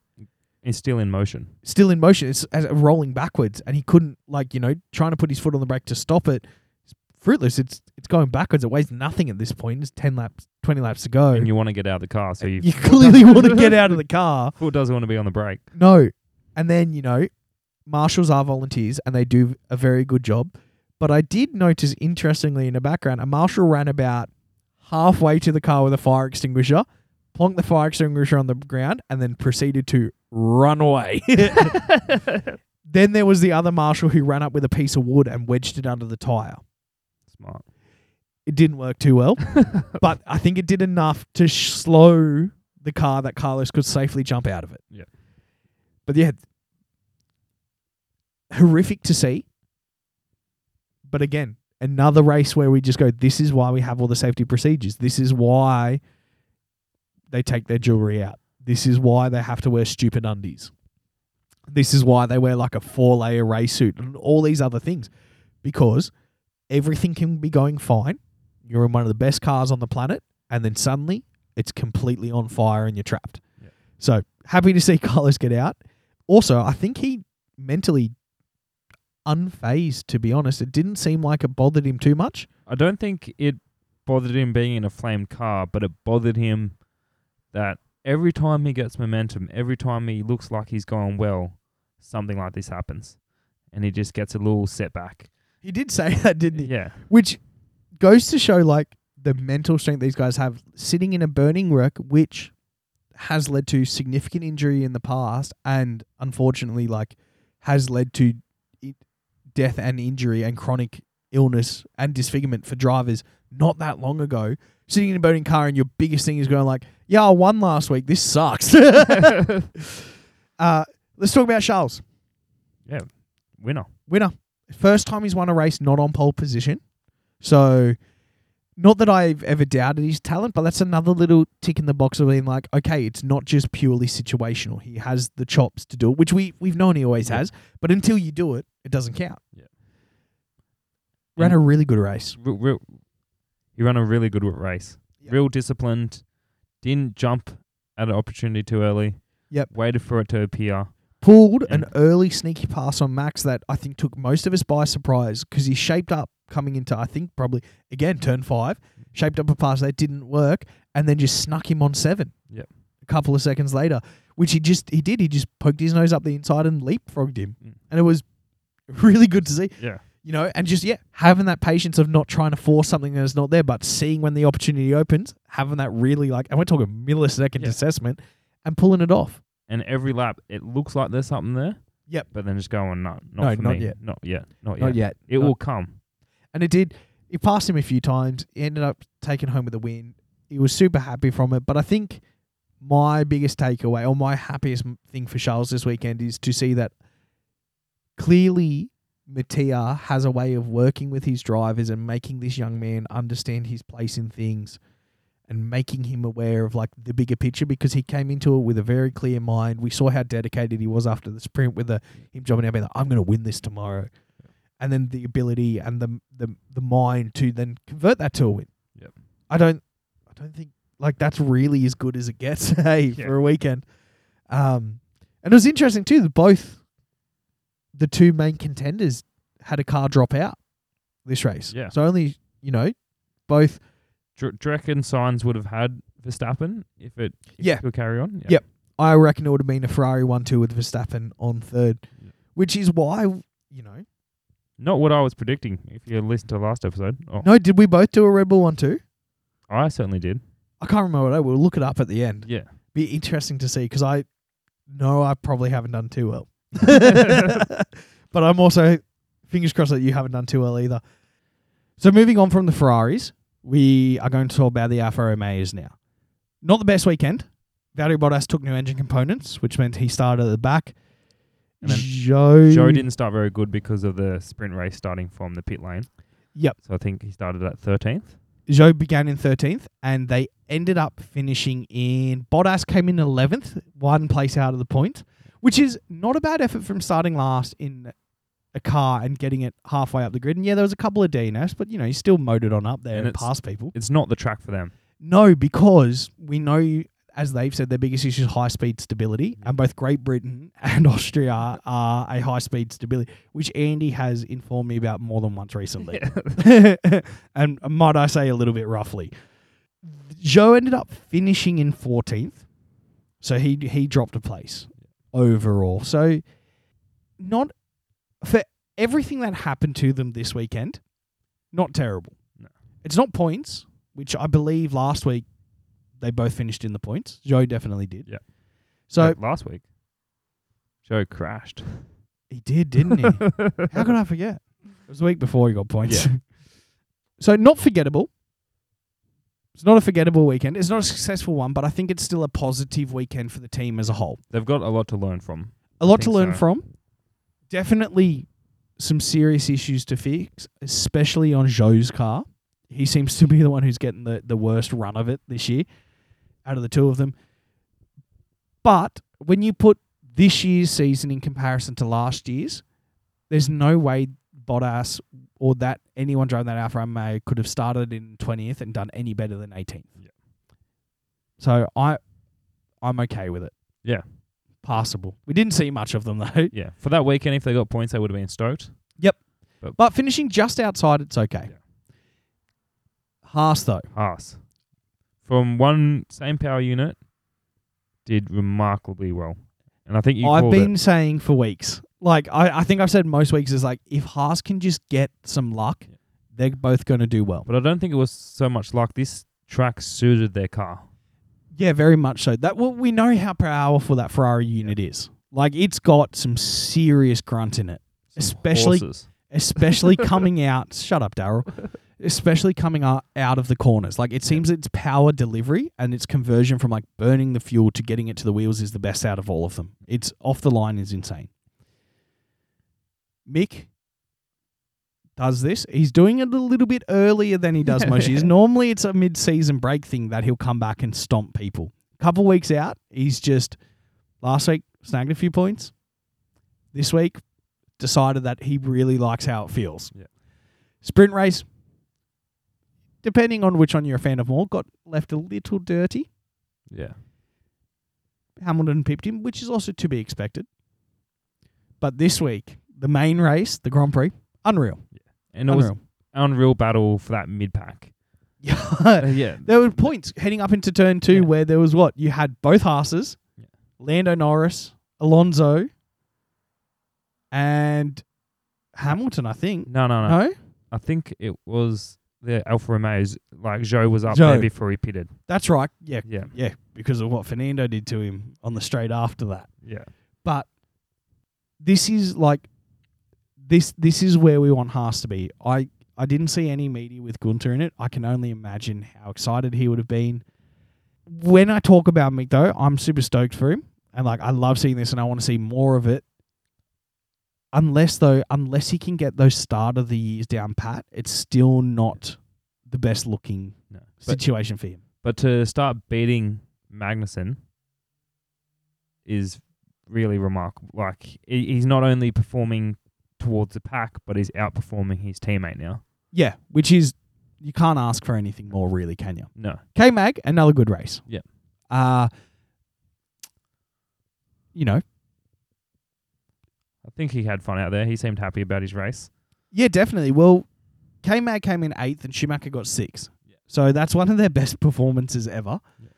It's still in motion. Still in motion. It's as rolling backwards. And he couldn't, like, you know, trying to put his foot on the brake to stop it. It's fruitless. It's it's going backwards. It weighs nothing at this point. It's ten laps, twenty laps to go. And you want to get out of the car. So you you clearly want to get out of the car. Who doesn't want to be on the brake? No. And then, you know, marshals are volunteers and they do a very good job. But I did notice, interestingly, in the background, a marshal ran about halfway to the car with a fire extinguisher, plonked the fire extinguisher on the ground, and then proceeded to run away. Then there was the other marshal who ran up with a piece of wood and wedged it under the tyre. Smart. It didn't work too well, but I think it did enough to sh- slow the car that Carlos could safely jump out of it. Yeah. But yeah, horrific to see. But again, another race where we just go, this is why we have all the safety procedures. This is why they take their jewelry out. This is why they have to wear stupid undies. This is why they wear like a four-layer race suit and all these other things. Because everything can be going fine. You're in one of the best cars on the planet. And then suddenly it's completely on fire and you're trapped. Yeah. So happy to see Carlos get out. Also, I think he mentally unfazed, to be honest. It didn't seem like it bothered him too much. I don't think it bothered him being in a flamed car, but it bothered him that every time he gets momentum, every time he looks like he's going well, something like this happens. And he just gets a little setback. He did say that, didn't he? Yeah. Which goes to show, like, the mental strength these guys have sitting in a burning wreck, which has led to significant injury in the past and, unfortunately, like, has led to death and injury and chronic illness and disfigurement for drivers not that long ago. Sitting in a burning car and your biggest thing is going like, yeah, I won last week. This sucks. uh, let's talk about Charles. Yeah, winner. Winner. First time he's won a race not on pole position. So, not that I've ever doubted his talent, but that's another little tick in the box of being like, okay, it's not just purely situational. He has the chops to do it, which we, we've known he always yeah. has. But until you do it, it doesn't count. Yeah. Ran and a really good race. Real, real, he ran a really good race. Yep. Real disciplined. Didn't jump at an opportunity too early. Yep. Waited for it to appear. Pulled an early sneaky pass on Max that I think took most of us by surprise because he shaped up coming into, I think, probably, again, turn five. Shaped up a pass that didn't work and then just snuck him on seven. Yep. A couple of seconds later, which he just, he did. He just poked his nose up the inside and leapfrogged him. Mm. And it was really good to see. Yeah. You know, and just, yeah, having that patience of not trying to force something that is not there, but seeing when the opportunity opens, having that really, like, and we're talking millisecond yeah. assessment, and pulling it off. And every lap, it looks like there's something there. Yep. But then just going, no, not no, for not me. Yet. Not yet. Not yet. Not yet. It not. will come. And it did. It passed him a few times. He ended up taking home with a win. He was super happy from it. But I think my biggest takeaway, or my happiest thing for Charles this weekend, is to see that clearly Mattia has a way of working with his drivers and making this young man understand his place in things and making him aware of like the bigger picture, because he came into it with a very clear mind. We saw how dedicated he was after the sprint with the, him jumping out being like, I'm going to win this tomorrow. Yeah. And then the ability and the, the the mind to then convert that to a win. Yep. I don't I don't think like that's really as good as it gets hey, yeah. for a weekend. Um, and it was interesting too that both the two main contenders had a car drop out this race. Yeah. So only, you know, both Do, do you reckon Sainz would have had Verstappen if it, if yeah. it could carry on? Yeah. Yep. I reckon it would have been a Ferrari one two with Verstappen on third, yeah. which is why, you know. Not what I was predicting, if you listened to the last episode. Oh. No, did we both do a Red Bull one two? I certainly did. I can't remember what I We'll look it up at the end. Yeah. Be interesting to see, because I know I probably haven't done too well. But I'm also, fingers crossed that you haven't done too well either. So moving on from the Ferraris, we are going to talk about the Alfa Romeos now. Not the best weekend. Valtteri Bottas took new engine components, which meant he started at the back. And then Joe... Joe didn't start very good because of the sprint race starting from the pit lane. Yep. So I think he started at thirteenth. Joe began in thirteenth, and they ended up finishing in... Bottas came in eleventh, one place out of the point, which is not a bad effort from starting last in a car and getting it halfway up the grid. And yeah, there was a couple of D N Fs, but, you know, he still motored on up there and, and past people. It's not the track for them. No, because we know... As they've said, their biggest issue is high-speed stability, and both Great Britain and Austria are a high-speed stability, which Andy has informed me about more than once recently. Yeah. And might I say a little bit roughly. Joe ended up finishing in fourteenth, so he he dropped a place overall. So not for everything that happened to them this weekend, not terrible. No. It's not points, which I believe last week, they both finished in the points. Joe definitely did. Yeah. So like last week, Joe crashed. He did, didn't he? How could I forget? It was the week before he got points. Yeah. So not forgettable. It's not a forgettable weekend. It's not a successful one, but I think it's still a positive weekend for the team as a whole. They've got a lot to learn from. A lot to learn so. from. Definitely some serious issues to fix, especially on Joe's car. He seems to be the one who's getting the, the worst run of it this year. Out of the two of them. But when you put this year's season in comparison to last year's, there's no way Bottas or that anyone driving that Alfa Romeo could have started in twentieth and done any better than eighteenth. Yeah. So I, I'm okay with it. Yeah. Passable. We didn't see much of them, though. Yeah. For that weekend, if they got points, they would have been stoked. Yep. But, but finishing just outside, it's okay. Yeah. Haas, though. Haas. From one same power unit, did remarkably well. And I think you I've been it. saying for weeks, like I, I think I've said most weeks is like, if Haas can just get some luck, they're both going to do well. But I don't think it was so much luck. This track suited their car. Yeah, very much so. That well, we know how powerful that Ferrari unit yeah. is. Like it's got some serious grunt in it, some especially horses. especially coming out. Shut up, Darryl. Especially coming out of the corners. Like, it seems its power delivery and its conversion from, like, burning the fuel to getting it to the wheels is the best out of all of them. It's off the line is insane. Mick does this. He's doing it a little bit earlier than he does most years. Normally, it's a mid-season break thing that he'll come back and stomp people. A couple weeks out, he's just, last week, snagged a few points. This week, decided that he really likes how it feels. Yeah. Sprint race. Depending on which one you're a fan of more, got left a little dirty. Yeah. Hamilton pipped him, which is also to be expected. But this week, the main race, the Grand Prix, unreal. Yeah. And unreal. It was an unreal battle for that mid-pack. Yeah. uh, yeah. There were points heading up into turn two yeah. where there was what? You had both Haas's, yeah. Lando Norris, Alonso, and Hamilton, I think. No, no, no. No? I think it was... The Alfa Romeos, like Joe was up Joe. there before he pitted. That's right. Yeah. Yeah. Yeah. Because of what Fernando did to him on the straight after that. Yeah. But this is like, this this is where we want Haas to be. I, I didn't see any media with Gunter in it. I can only imagine how excited he would have been. When I talk about Mick, though, I'm super stoked for him. And like, I love seeing this and I want to see more of it. Unless, though, unless he can get those start of the years down pat, it's still not the best looking no, situation but, for him. But to start beating Magnussen is really remarkable. Like, he's not only performing towards the pack, but he's outperforming his teammate now. Yeah, which is, you can't ask for anything more, really, can you? No. K-Mag, another good race. Yeah. Uh, you know. I think he had fun out there. He seemed happy about his race. Yeah, definitely. Well, K-Mag came in eighth and Schumacher got sixth. Yeah. So that's one of their best performances ever. Yeah.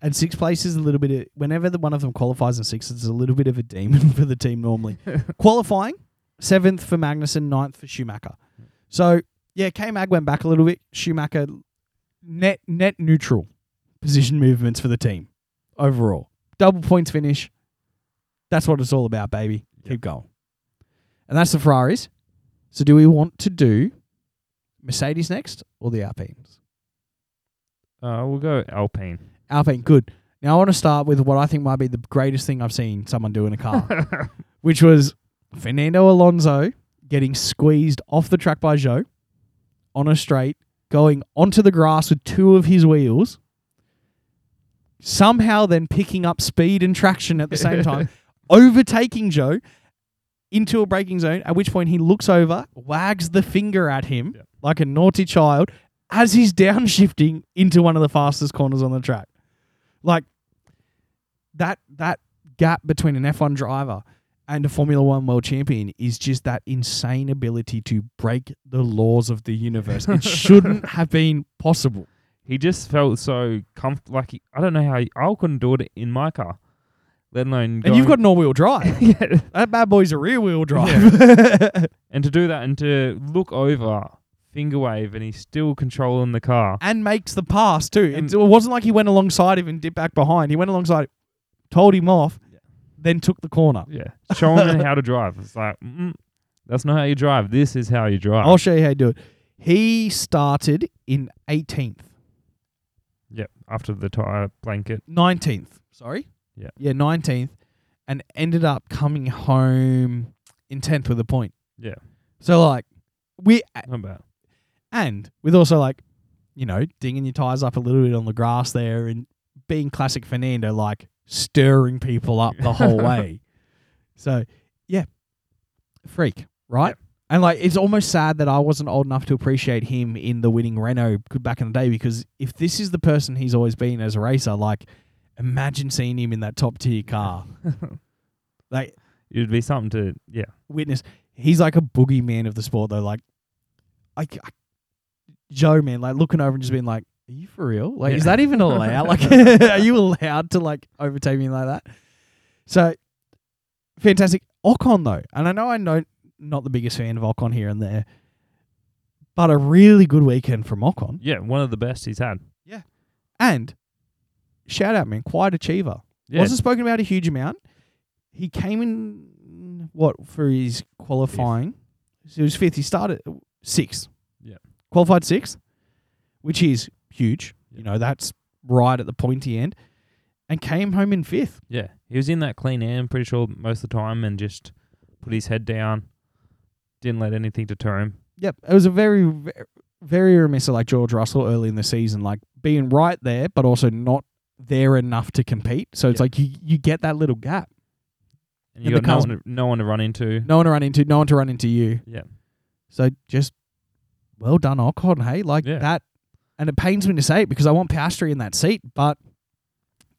And sixth place is a little bit of... Whenever the, one of them qualifies in sixth, it's a little bit of a demon for the team normally. Qualifying, seventh for Magnussen, ninth for Schumacher. So, yeah, K-Mag went back a little bit. Schumacher, net net neutral position movements for the team overall. Double points finish. That's what it's all about, baby. Yep. Keep going. And that's the Ferraris. So do we want to do Mercedes next or the Alpines? Uh, we'll go Alpine. Alpine, good. Now I want to start with what I think might be the greatest thing I've seen someone do in a car, which was Fernando Alonso getting squeezed off the track by Zhou on a straight, going onto the grass with two of his wheels, somehow then picking up speed and traction at the same time, overtaking Zhou into a braking zone, at which point he looks over, wags the finger at him yep. like a naughty child as he's downshifting into one of the fastest corners on the track. Like, that that gap between an F one driver and a Formula One world champion is just that insane ability to break the laws of the universe. It shouldn't have been possible. He just felt so comfortable. Like, he, I don't know how he, I couldn't do it in my car. Let alone going. And you've got an all-wheel drive. yeah. That bad boy's a rear-wheel drive. Yeah. And to do that and to look over, finger wave, and he's still controlling the car. And makes the pass, too. It, it wasn't like he went alongside him and dipped back behind. He went alongside, told him off, yeah. then took the corner. Yeah, showing him how to drive. It's like, mm, that's not how you drive. This is how you drive. I'll show you how you do it. He started in eighteenth. Yep, after the tire blanket. nineteenth, sorry. Yeah, yeah, nineteenth, and ended up coming home in tenth with a point. Yeah. So, like, we... Not bad. And with also, like, you know, dinging your tyres up a little bit on the grass there and being classic Fernando, like, stirring people up the whole way. So, yeah, freak, right? Yep. And, like, it's almost sad that I wasn't old enough to appreciate him in the winning Renault back in the day, because if this is the person he's always been as a racer, like... Imagine seeing him in that top-tier car. Like, it would be something to, yeah. Witness. He's like a boogeyman of the sport, though. Like, I, I, Zhou, man, like looking over and just being like, are you for real? Like, yeah. Is that even allowed? Like, are you allowed to, like, overtake me like that? So, fantastic. Ocon, though. And I know I'm know not the biggest fan of Ocon here and there, but a really good weekend from Ocon. Yeah, one of the best he's had. Yeah. And... Shout out, man. Quiet achiever. Yeah. Wasn't spoken about a huge amount. He came in, what, for his qualifying? Fifth. So he was fifth. He started sixth. Yeah. Qualified sixth, which is huge. Yeah. You know, that's right at the pointy end. And came home in fifth. Yeah. He was in that clean air, I'm pretty sure, most of the time, and just put his head down. Didn't let anything deter him. Yep. It was a very, very, very remiss of like George Russell early in the season, like being right there, but also not there enough to compete. So it's yep. like you, you get that little gap. And you got no one, to, no one to run into. No one to run into. No one to run into you. Yeah. So just well done, Ocon, hey? Like yeah. that. And it pains me to say it because I want Piastri in that seat. But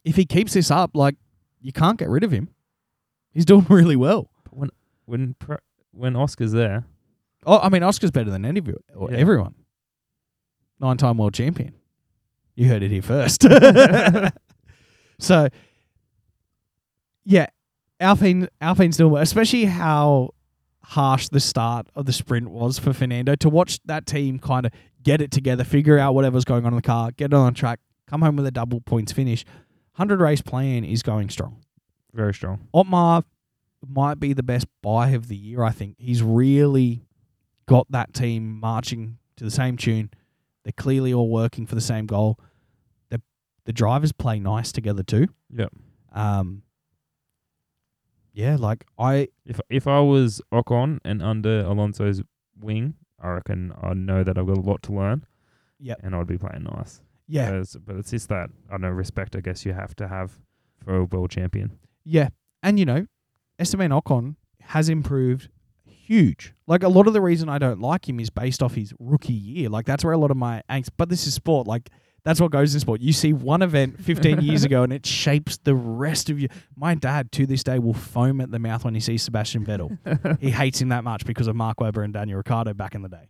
if he keeps this up, like you can't get rid of him. He's doing really well. But when when when Oscar's there. Oh, I mean, Oscar's better than any, or yeah. everyone. Nine-time world champion. You heard it here first. So, yeah, Alpine, Alpine's doing well, especially how harsh the start of the sprint was for Fernando. To watch that team kind of get it together, figure out whatever's going on in the car, get it on track, come home with a double points finish. one hundred race plan is going strong. Very strong. Otmar might be the best buy of the year, I think. He's really got that team marching to the same tune. They're clearly all working for the same goal. The the drivers play nice together too. Yeah. Um. Yeah, like I if if I was Ocon and under Alonso's wing, I reckon I know that I've got a lot to learn. Yeah. And I'd be playing nice. Yeah. Because, but it's just that I don't know respect. I guess you have to have for a world champion. Yeah, and you know, Esteban Ocon has improved. Huge. Like, a lot of the reason I don't like him is based off his rookie year. Like, that's where a lot of my angst... But this is sport. Like, that's what goes in sport. You see one event fifteen years ago and it shapes the rest of you. My dad, to this day, will foam at the mouth when he sees Sebastian Vettel. He hates him that much because of Mark Webber and Daniel Ricciardo back in the day.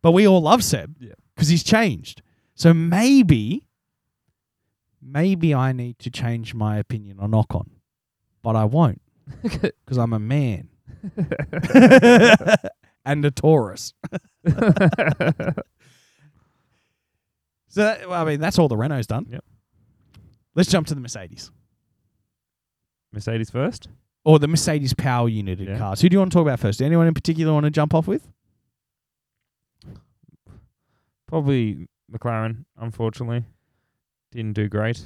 But we all love Seb because yeah. he's changed. So maybe, maybe I need to change my opinion on Ocon, but I won't because I'm a man and a Taurus. So, that, well, I mean, that's all the Renault's done. Yep. Let's jump to the Mercedes. Mercedes first? Or the Mercedes power unit in yeah. cars. Who do you want to talk about first? Anyone in particular want to jump off with? Probably McLaren, unfortunately. Didn't do great.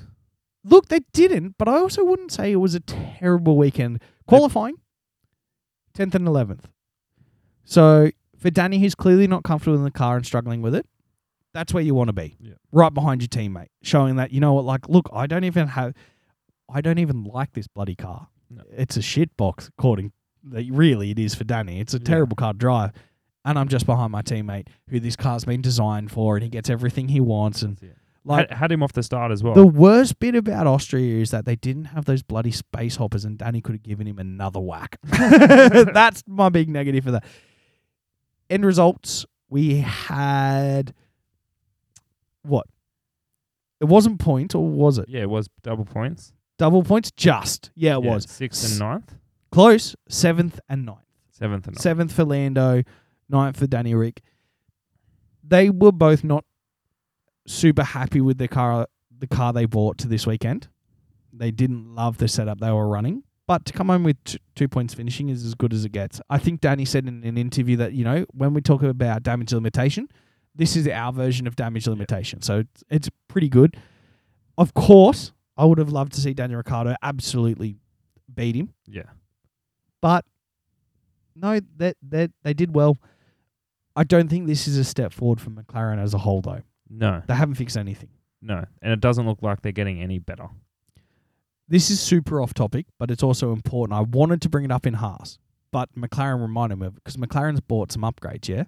Look, they didn't, but I also wouldn't say it was a terrible weekend. Qualifying, tenth and eleventh. So, for Danny, who's clearly not comfortable in the car and struggling with it, that's where you want to be, yeah. right behind your teammate, showing that, you know what, like, look, I don't even have, I don't even like this bloody car. No. It's a shit box, according, really it is for Danny. It's a yeah. terrible car to drive, and I'm just behind my teammate who this car's been designed for, and he gets everything he wants. And yeah. like, had, had him off the start as well. The worst bit about Austria is that they didn't have those bloody space hoppers, and Danny could have given him another whack. That's my big negative for that. End results, we had... What? It wasn't points, or was it? Yeah, it was double points. Double points, just. Yeah, it yeah, was. Sixth S- and ninth? Close. Seventh and ninth. Seventh and ninth. Seventh for Lando, ninth for Danny Rick. They were both not super happy with the car the car they bought to this weekend. They didn't love the setup they were running. But to come home with t- two points finishing is as good as it gets. I think Danny said in an interview that, you know, when we talk about damage limitation, this is our version of damage limitation. So it's, it's pretty good. Of course, I would have loved to see Daniel Ricciardo absolutely beat him. Yeah. But, no, they, they, they did well. I don't think this is a step forward for McLaren as a whole, though. No. They haven't fixed anything. No. And it doesn't look like they're getting any better. This is super off topic, but it's also important. I wanted to bring it up in Haas, but McLaren reminded me of it because McLaren's bought some upgrades, yeah?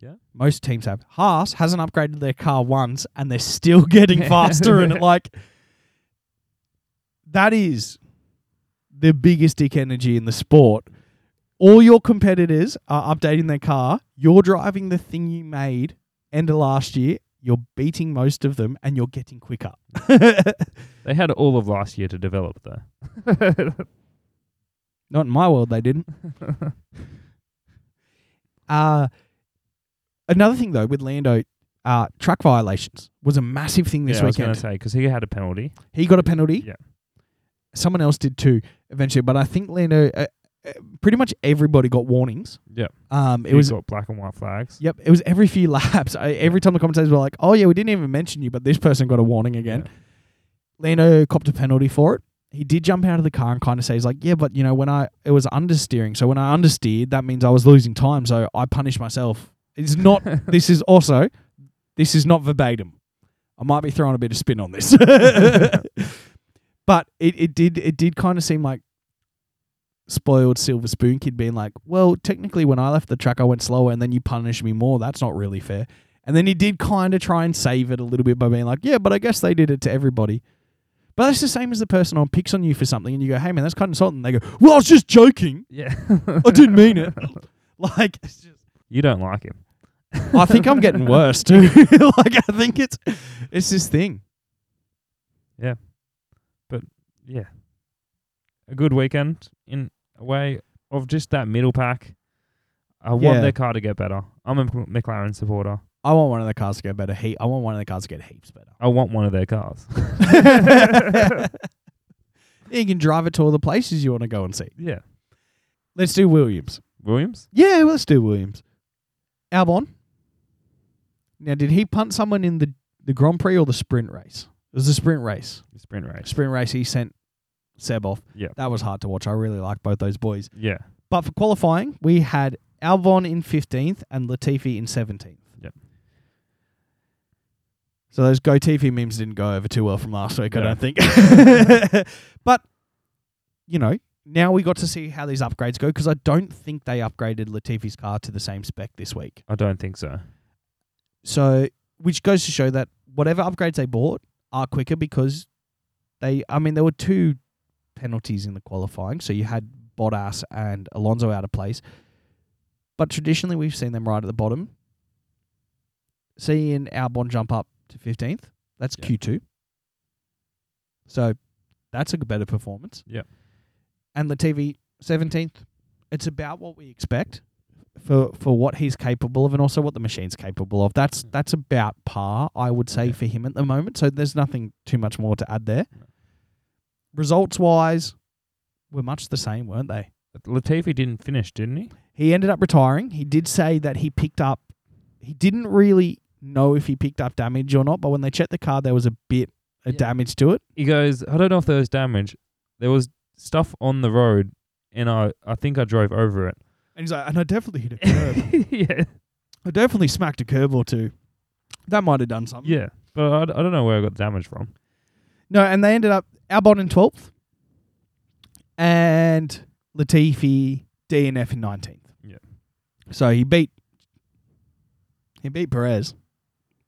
Yeah, most teams have. Haas hasn't upgraded their car once, and they're still getting faster. And it, like, that is the biggest dick energy in the sport. All your competitors are updating their car. You're driving the thing you made end of last year. You're beating most of them, and you're getting quicker. They had all of last year to develop, though. Not in my world, they didn't. uh Another thing, though, with Lando, uh, track violations was a massive thing this yeah, weekend. I was going to say, because he had a penalty. He got a penalty. Yeah. Someone else did too, eventually. But I think Lando, uh, uh, pretty much everybody got warnings. Yeah. Um, it was got black and white flags. Yep. It was every few laps. I, every time the commentators were like, oh, yeah, we didn't even mention you, but this person got a warning again. Yeah. Lando copped a penalty for it. He did jump out of the car and kind of say, he's like, yeah, but, you know, when I, it was understeering. So when I understeered, that means I was losing time. So I punished myself. It's not, this is also, this is not verbatim. I might be throwing a bit of spin on this. But it, it did, it did kind of seem like spoiled silver spoon kid being like, well, technically when I left the track, I went slower and then you punished me more. That's not really fair. And then he did kind of try and save it a little bit by being like, yeah, but I guess they did it to everybody. But that's the same as the person on picks on you for something and you go, hey man, that's kind of insulting. They go, well, I was just joking. Yeah. I didn't mean it. Like, it's just, you don't like him. I think I'm getting worse too. Like I think it's it's this thing. Yeah. But yeah. A good weekend in a way of just that middle pack. I yeah. want their car to get better. I'm a McLaren supporter. I want one of their cars to get better. He- I want one of their cars to get heaps better. I want one of their cars. You can drive it to all the places you want to go and see. Yeah. Let's do Williams. Williams? Yeah, let's do Williams. Albon. Now, did he punt someone in the, the Grand Prix or the sprint race? It was the sprint race. The sprint race. Sprint race, he sent Seb off. Yeah. That was hard to watch. I really like both those boys. Yeah. But for qualifying, we had Albon in fifteenth and Latifi in seventeenth. Yep. So those GoTifi memes didn't go over too well from last week, no. I don't think. But, you know, now we got to see how these upgrades go because I don't think they upgraded Latifi's car to the same spec this week. I don't think so. So, which goes to show that whatever upgrades they bought are quicker because they, I mean, there were two penalties in the qualifying. So you had Bottas and Alonso out of place. But traditionally, we've seen them right at the bottom. Seeing Albon jump up to fifteenth. That's yeah. Q two. So that's a better performance. Yeah. And Latifi, seventeenth. It's about what we expect for for what he's capable of and also what the machine's capable of. That's that's about par, I would say, yeah. for him at the moment. So there's nothing too much more to add there. No. Results-wise, were much the same, weren't they? Latifi didn't finish, didn't he? He ended up retiring. He did say that he picked up... He didn't really know if he picked up damage or not, but when they checked the car, there was a bit of yeah. damage to it. He goes, I don't know if there was damage. There was stuff on the road, and I, I think I drove over it. And he's like, and I definitely hit a curb. yeah. I definitely smacked a curb or two. That might have done something. Yeah, but I, I don't know where I got the damage from. No, and they ended up... Albon in twelfth. And Latifi D N F in nineteenth. Yeah. So he beat he beat Perez,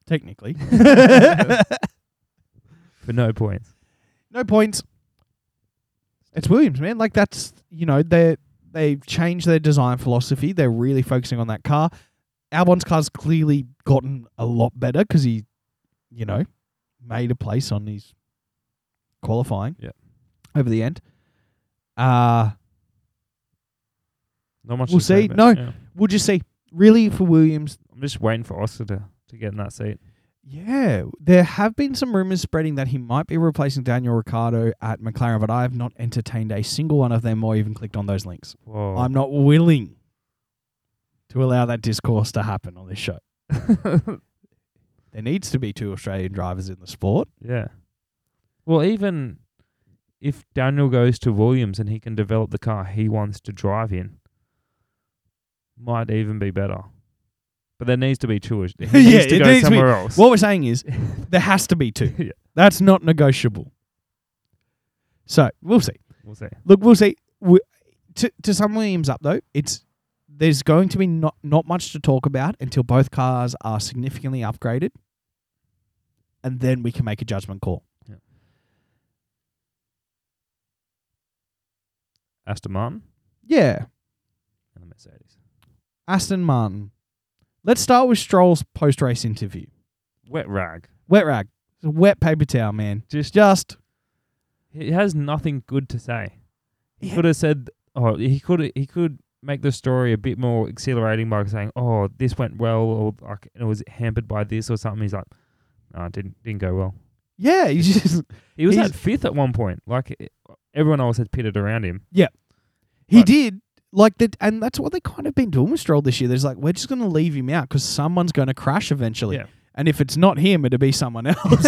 technically. For no points. No points. It's Williams, man. Like that's you know, they they've changed their design philosophy. They're really focusing on that car. Albon's car's clearly gotten a lot better because he, you know, made a place on his qualifying. Yeah. Over the end. Uh Not much we'll see. No, yeah. we'll just see. Really, for Williams... I'm just waiting for Oscar to, to get in that seat. Yeah. There have been some rumours spreading that he might be replacing Daniel Ricciardo at McLaren, but I have not entertained a single one of them or even clicked on those links. Whoa. I'm not willing to allow that discourse to happen on this show. There needs to be two Australian drivers in the sport. Yeah. Well, even if Daniel goes to Williams and he can develop the car he wants to drive in, might even be better. But there needs to be two. He needs yeah, to it go needs somewhere to be, else. What we're saying is there has to be two. yeah. That's not negotiable. So we'll see. We'll see. Look, we'll see. We, to to sum Williams up, though, it's there's going to be not, not much to talk about until both cars are significantly upgraded. And then we can make a judgment call. Yeah. Aston Martin? Yeah. And the Mercedes. Aston Martin. Let's start with Stroll's post-race interview. Wet rag. Wet rag. It's a wet paper towel, man. Just, just. He has nothing good to say. He yeah. could have said, oh, he could he could make the story a bit more exhilarating by saying, oh, this went well, or like it was hampered by this or something. He's like, no, it didn't, didn't go well. Yeah. He, just, he was at fifth at one point. Like, everyone else had pitted around him. Yeah. He but, did. Like that, and that's what they kind of been doing with Stroll this year. There's like, we're just going to leave him out because someone's going to crash eventually. Yeah. And if it's not him, it'll be someone else.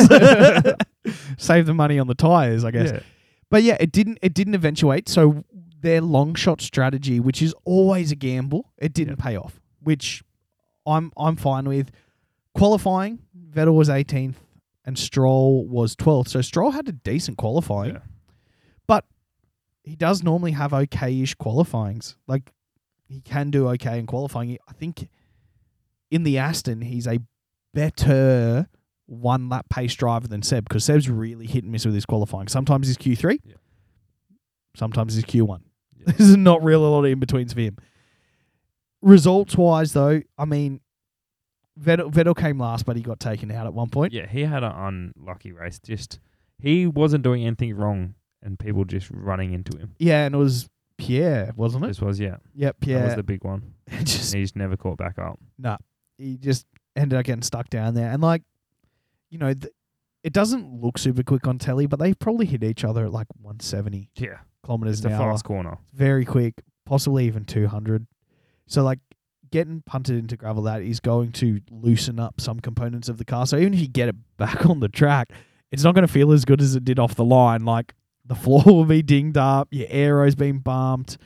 Save the money on the tyres, I guess. Yeah. But yeah, it didn't it didn't eventuate. So their long shot strategy, which is always a gamble, it didn't yeah. pay off, which I'm I'm fine with. Qualifying, Vettel was eighteenth and Stroll was twelfth. So Stroll had a decent qualifying. Yeah. He does normally have okay-ish qualifyings. Like, he can do okay in qualifying. I think in the Aston, he's a better one-lap pace driver than Seb because Seb's really hit and miss with his qualifying. Sometimes he's Q three. Yeah. Sometimes he's Q one. Yeah. There's not really a lot of in-betweens for him. Results-wise, though, I mean, Vettel, Vettel came last, but he got taken out at one point. Yeah, he had an unlucky race. Just he wasn't doing anything wrong. And people just running into him. Yeah, and it was Pierre, wasn't it? This was, yeah. Yep, Pierre. That was the big one. just, he's never caught back up. No. Nah, he just ended up getting stuck down there. And, like, you know, th- it doesn't look super quick on telly, but they probably hit each other at, like, one seventy yeah. kilometres an hour. It's a fast corner. Very quick, possibly even two hundred. So, like, getting punted into gravel, that is going to loosen up some components of the car. So even if you get it back on the track, it's not going to feel as good as it did off the line, like... The floor will be dinged up. Your aero's been bumped.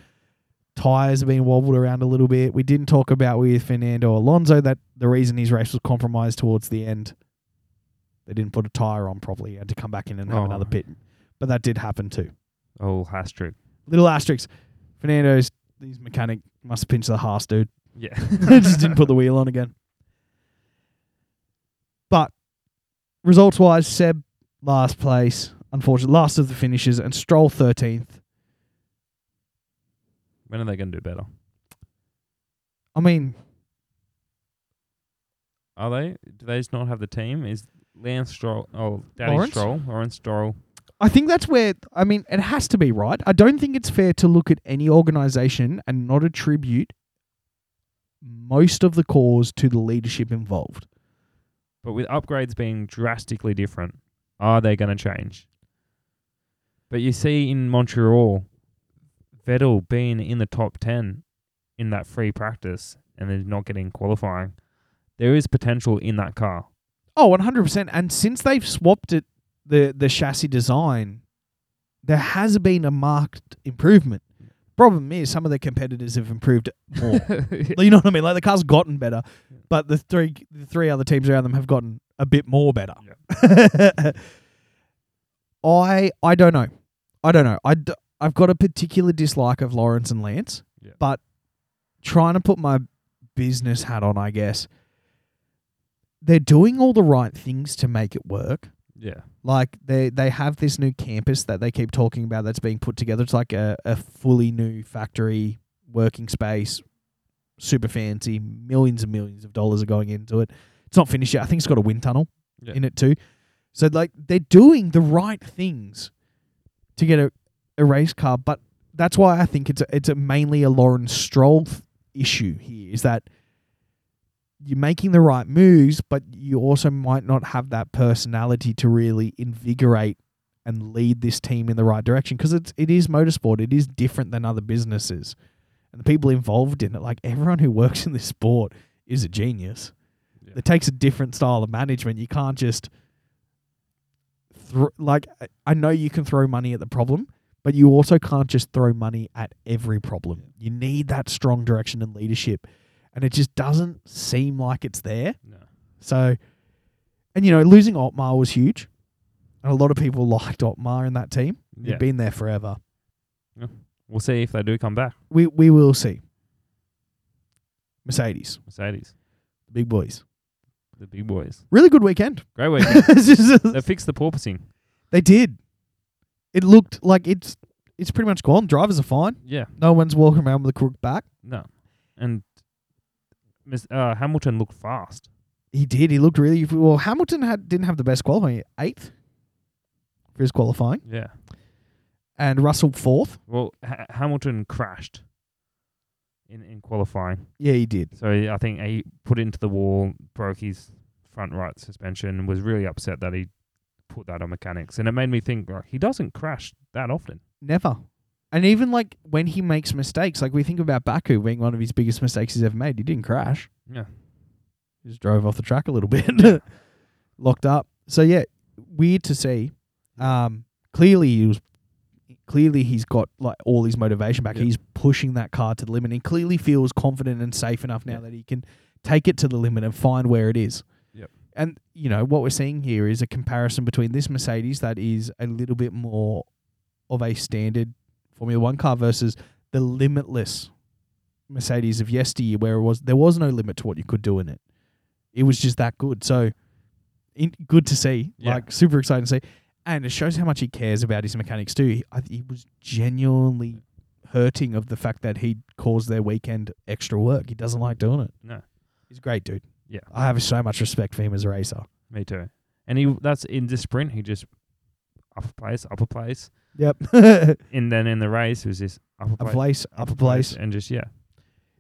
Tyres have been wobbled around a little bit. We didn't talk about with Fernando Alonso that the reason his race was compromised towards the end, they didn't put a tyre on properly. He had to come back in and have oh. another pit. But that did happen too. Oh, asterisk. Little asterisks. Fernando's his mechanic must pinch the Haas dude. Yeah. Just didn't put the wheel on again. But results-wise, Seb, last place. Unfortunately, last of the finishes, and Stroll thirteenth. When are they going to do better? I mean... Are they? Do they just not have the team? Is Lance Stroll, oh, Daddy Lawrence? Stroll, Lawrence Stroll. I think that's where, I mean, it has to be, right? I don't think it's fair to look at any organisation and not attribute most of the cause to the leadership involved. But with upgrades being drastically different, are they going to change? But you see in Montreal, Vettel being in the top ten in that free practice and then not getting qualifying, there is potential in that car. Oh, one hundred percent. And since they've swapped it, the, the chassis design, there has been a marked improvement. Problem is, some of the competitors have improved more. You know what I mean? Like, the car's gotten better, but the three the three other teams around them have gotten a bit more better. Yeah. I I don't know. I don't know. I d- I've got a particular dislike of Lawrence and Lance, yeah. But trying to put my business hat on, I guess, they're doing all the right things to make it work. Yeah. Like, they, they have this new campus that they keep talking about that's being put together. It's like a, a fully new factory, working space, super fancy. Millions and millions of dollars are going into it. It's not finished yet. I think it's got a wind tunnel yeah. in it too. So, like, they're doing the right things to get a, a race car. But that's why I think it's a, it's a mainly a Lawrence Stroll th- issue here, is that you're making the right moves, but you also might not have that personality to really invigorate and lead this team in the right direction, because it's it is motorsport. It is different than other businesses, and the people involved in it, like everyone who works in this sport, is a genius. Yeah. It takes a different style of management. You can't just thro- like I know you can throw money at the problem, but you also can't just throw money at every problem. Yeah. You need that strong direction and leadership. And it just doesn't seem like it's there. No. So, and you know, losing Otmar was huge. And a lot of people liked Otmar in that team. Yeah. He'd been there forever. Yeah. We'll see if they do come back. We we will see. Mercedes. Mercedes. The big boys. The big boys. Really good weekend. Great weekend. They fixed the porpoising. They did. It looked like it's it's pretty much gone. Drivers are fine. Yeah. No one's walking around with a crook back. No. And Uh, Hamilton looked fast. He did. He looked really well. Hamilton had didn't have the best qualifying. Eighth for his qualifying. Yeah. And Russell fourth. Well, ha- Hamilton crashed in, in qualifying. Yeah, he did. So I think he put into the wall, broke his front right suspension, and was really upset that he put that on mechanics. And it made me think, like, he doesn't crash that often. Never. And even, like, when he makes mistakes, like, we think about Baku being one of his biggest mistakes he's ever made. He didn't crash. Yeah. He just drove off the track a little bit. Locked up. So, yeah, weird to see. Um, clearly, he was, clearly he's got, like, all his motivation back. Yeah. He's pushing that car to the limit. He clearly feels confident and safe enough now yeah. that he can take it to the limit and find where it is. Yep. And, you know, what we're seeing here is a comparison between this Mercedes that is a little bit more of a standard Formula One car versus the limitless Mercedes of yesteryear, where it was there was no limit to what you could do in it. It was just that good. So, in, good to see. Yeah. Like, super exciting to see. And it shows how much he cares about his mechanics too. He, I, he was genuinely hurting of the fact that he caused their weekend extra work. He doesn't like doing it. No. He's a great dude. Yeah. I have so much respect for him as a racer. Me too. And he that's in this sprint, he just upper place, upper place. Yep. And then in the race, it was this upper place, place upper, upper place. place. And just, yeah.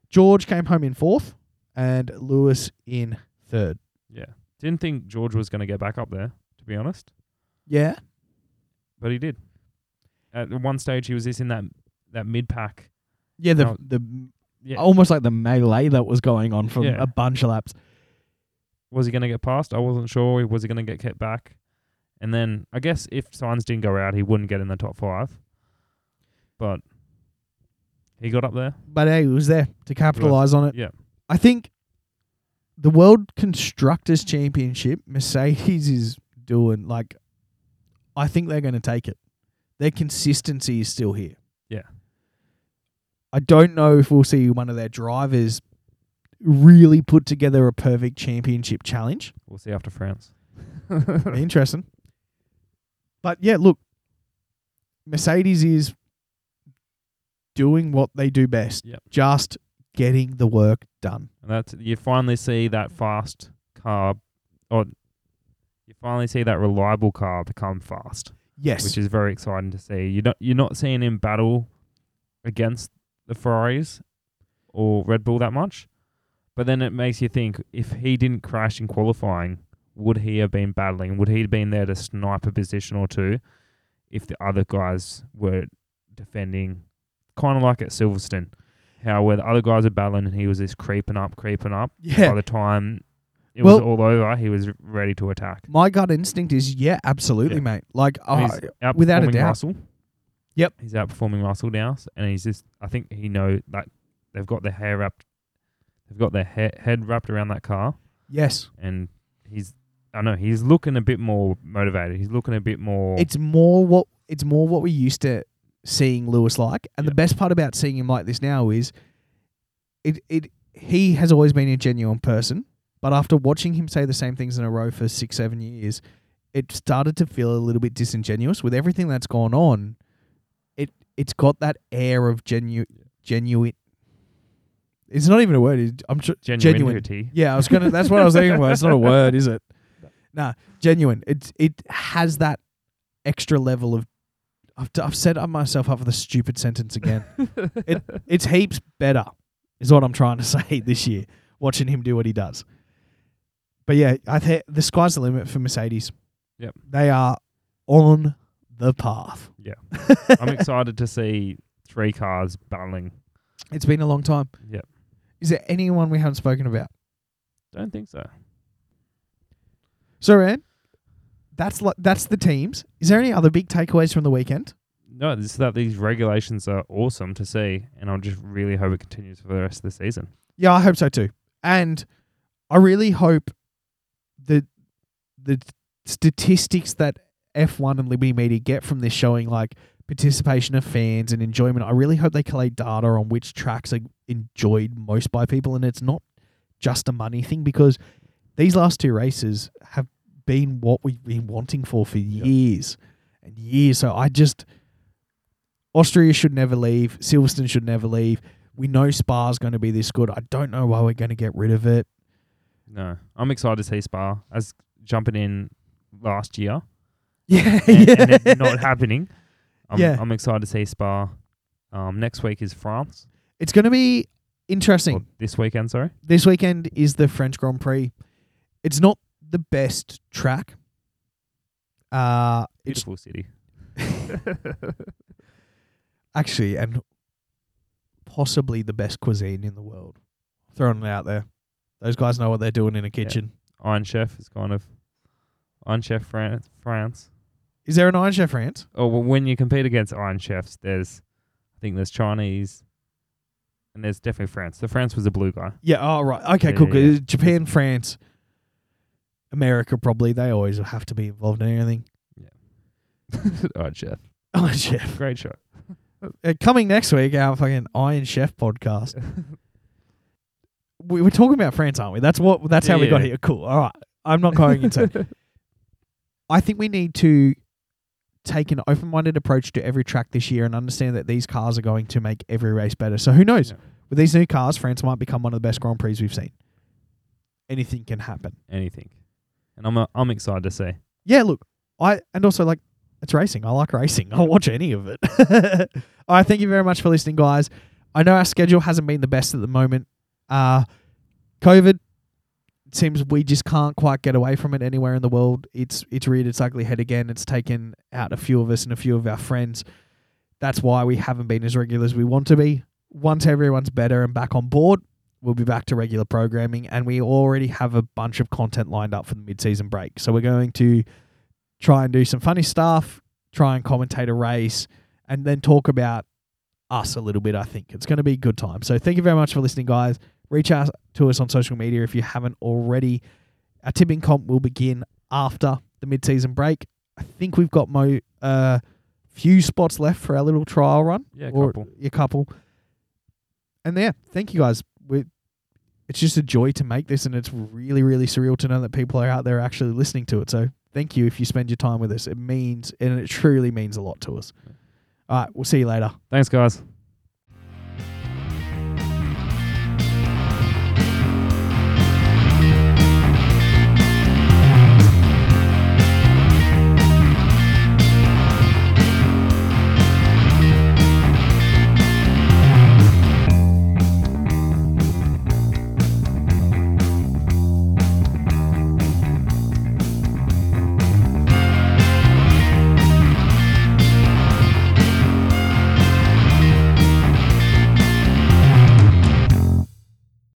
George came home in fourth and Lewis in third. Yeah. Didn't think George was going to get back up there, to be honest. Yeah. But he did. At one stage, he was this in that, that mid-pack. Yeah, the, the yeah. almost like the melee that was going on from yeah. a bunch of laps. Was he going to get past? I wasn't sure. Was he going to get kept back? And then I guess if Sainz didn't go out, he wouldn't get in the top five. But he got up there. But hey, he was there to capitalise on it. Yeah. I think the World Constructors' Championship, Mercedes is doing, like, I think they're going to take it. Their consistency is still here. Yeah. I don't know if we'll see one of their drivers really put together a perfect championship challenge. We'll see after France. Interesting. But yeah, look, Mercedes is doing what they do best, yep. just getting the work done. And that's you finally see that fast car, or you finally see that reliable car become fast. Yes. Which is very exciting to see. You're not, you're not seeing him battle against the Ferraris or Red Bull that much. But then it makes you think, if he didn't crash in qualifying, would he have been battling? Would he have been there to snipe a position or two if the other guys were defending? Kind of like at Silverstone, how where the other guys were battling and he was just creeping up, creeping up. Yeah. By the time it well, was all over, he was ready to attack. My gut instinct is, yeah, absolutely, yeah. mate. Like, uh, without a doubt. Russell. Yep. He's outperforming Russell now. And he's just, I think he knows that they've got their hair wrapped. They've got their he- head wrapped around that car. Yes. And he's, I know, he's looking a bit more motivated. He's looking a bit more... It's more what it's more what we used to seeing Lewis like. And yep. the best part about seeing him like this now is it it he has always been a genuine person, but after watching him say the same things in a row for six, seven years, it started to feel a little bit disingenuous. With everything that's gone on, it, it's got that air of genu- genuine... It's not even a word. I'm tr- genuine. Yeah, I was gonna. That's what I was thinking about. It's not a word, is it? Nah, genuine. It it has that extra level of. I've I've set myself up for the stupid sentence again. it it's heaps better, is what I'm trying to say this year. Watching him do what he does. But yeah, I think the sky's the limit for Mercedes. Yep, they are on the path. Yeah, I'm excited to see three cars battling. It's been a long time. Yep. Is there anyone we haven't spoken about? Don't think so. So, Rand, that's li- that's the teams. Is there any other big takeaways from the weekend? No, it's that these regulations are awesome to see, and I just really hope it continues for the rest of the season. Yeah, I hope so too. And I really hope the the statistics that F one and Liberty Media get from this showing, like participation of fans and enjoyment. I really hope they collate data on which tracks are enjoyed most by people, and it's not just a money thing, because these last two races have been what we've been wanting for for years yep. and years. So I just... Austria should never leave. Silverstone should never leave. We know Spa's going to be this good. I don't know why we're going to get rid of it. No. I'm excited to see Spa. I was jumping in last year. Yeah. And, yeah. and it not happening. I'm, yeah. I'm excited to see Spa. Um, next week is France. It's going to be interesting. Or this weekend, sorry. This weekend is the French Grand Prix. It's not the best track. Uh, Beautiful it's city. Actually, and possibly the best cuisine in the world. Throwing it out there. Those guys know what they're doing in a kitchen. Yeah. Iron Chef is kind of... Iron Chef France. France. Is there an Iron Chef France? Oh, well, when you compete against Iron Chefs, there's, I think there's Chinese, and there's definitely France. The France was a blue guy. Yeah, oh, right. Okay, yeah, cool. Yeah. Japan, France, America probably. They always have to be involved in anything. Yeah. Iron Chef. Iron Chef. Great show. Uh, coming next week, our fucking Iron Chef podcast. We were talking about France, aren't we? That's what. That's how yeah, we got yeah. here. Cool. All right. I'm not going into I think we need to... take an open-minded approach to every track this year and understand that these cars are going to make every race better. So who knows? Yeah. With these new cars, France might become one of the best Grand Prix we've seen. Anything can happen. Anything. And I'm a, I'm excited to see. Yeah, look. I And also, like, it's racing. I like racing. I'll watch any of it. All right, thank you very much for listening, guys. I know our schedule hasn't been the best at the moment. Uh, COVID, it seems we just can't quite get away from it anywhere in the world. It's it's reared its ugly head again. It's taken out a few of us and a few of our friends. That's why we haven't been as regular as we want to be. Once everyone's better and back on board, we'll be back to regular programming, and we already have a bunch of content lined up for the mid-season break. So we're going to try and do some funny stuff, try and commentate a race, and then talk about us a little bit, I think. It's going to be a good time. So thank you very much for listening, guys. Reach out to us on social media if you haven't already. Our tipping comp will begin after the mid-season break. I think we've got a uh, few spots left for our little trial run. Yeah, a couple. A couple. And yeah, thank you guys. We're, it's just a joy to make this, and it's really, really surreal to know that people are out there actually listening to it. So thank you if you spend your time with us. It means, and it truly means a lot to us. All right, we'll see you later. Thanks, guys.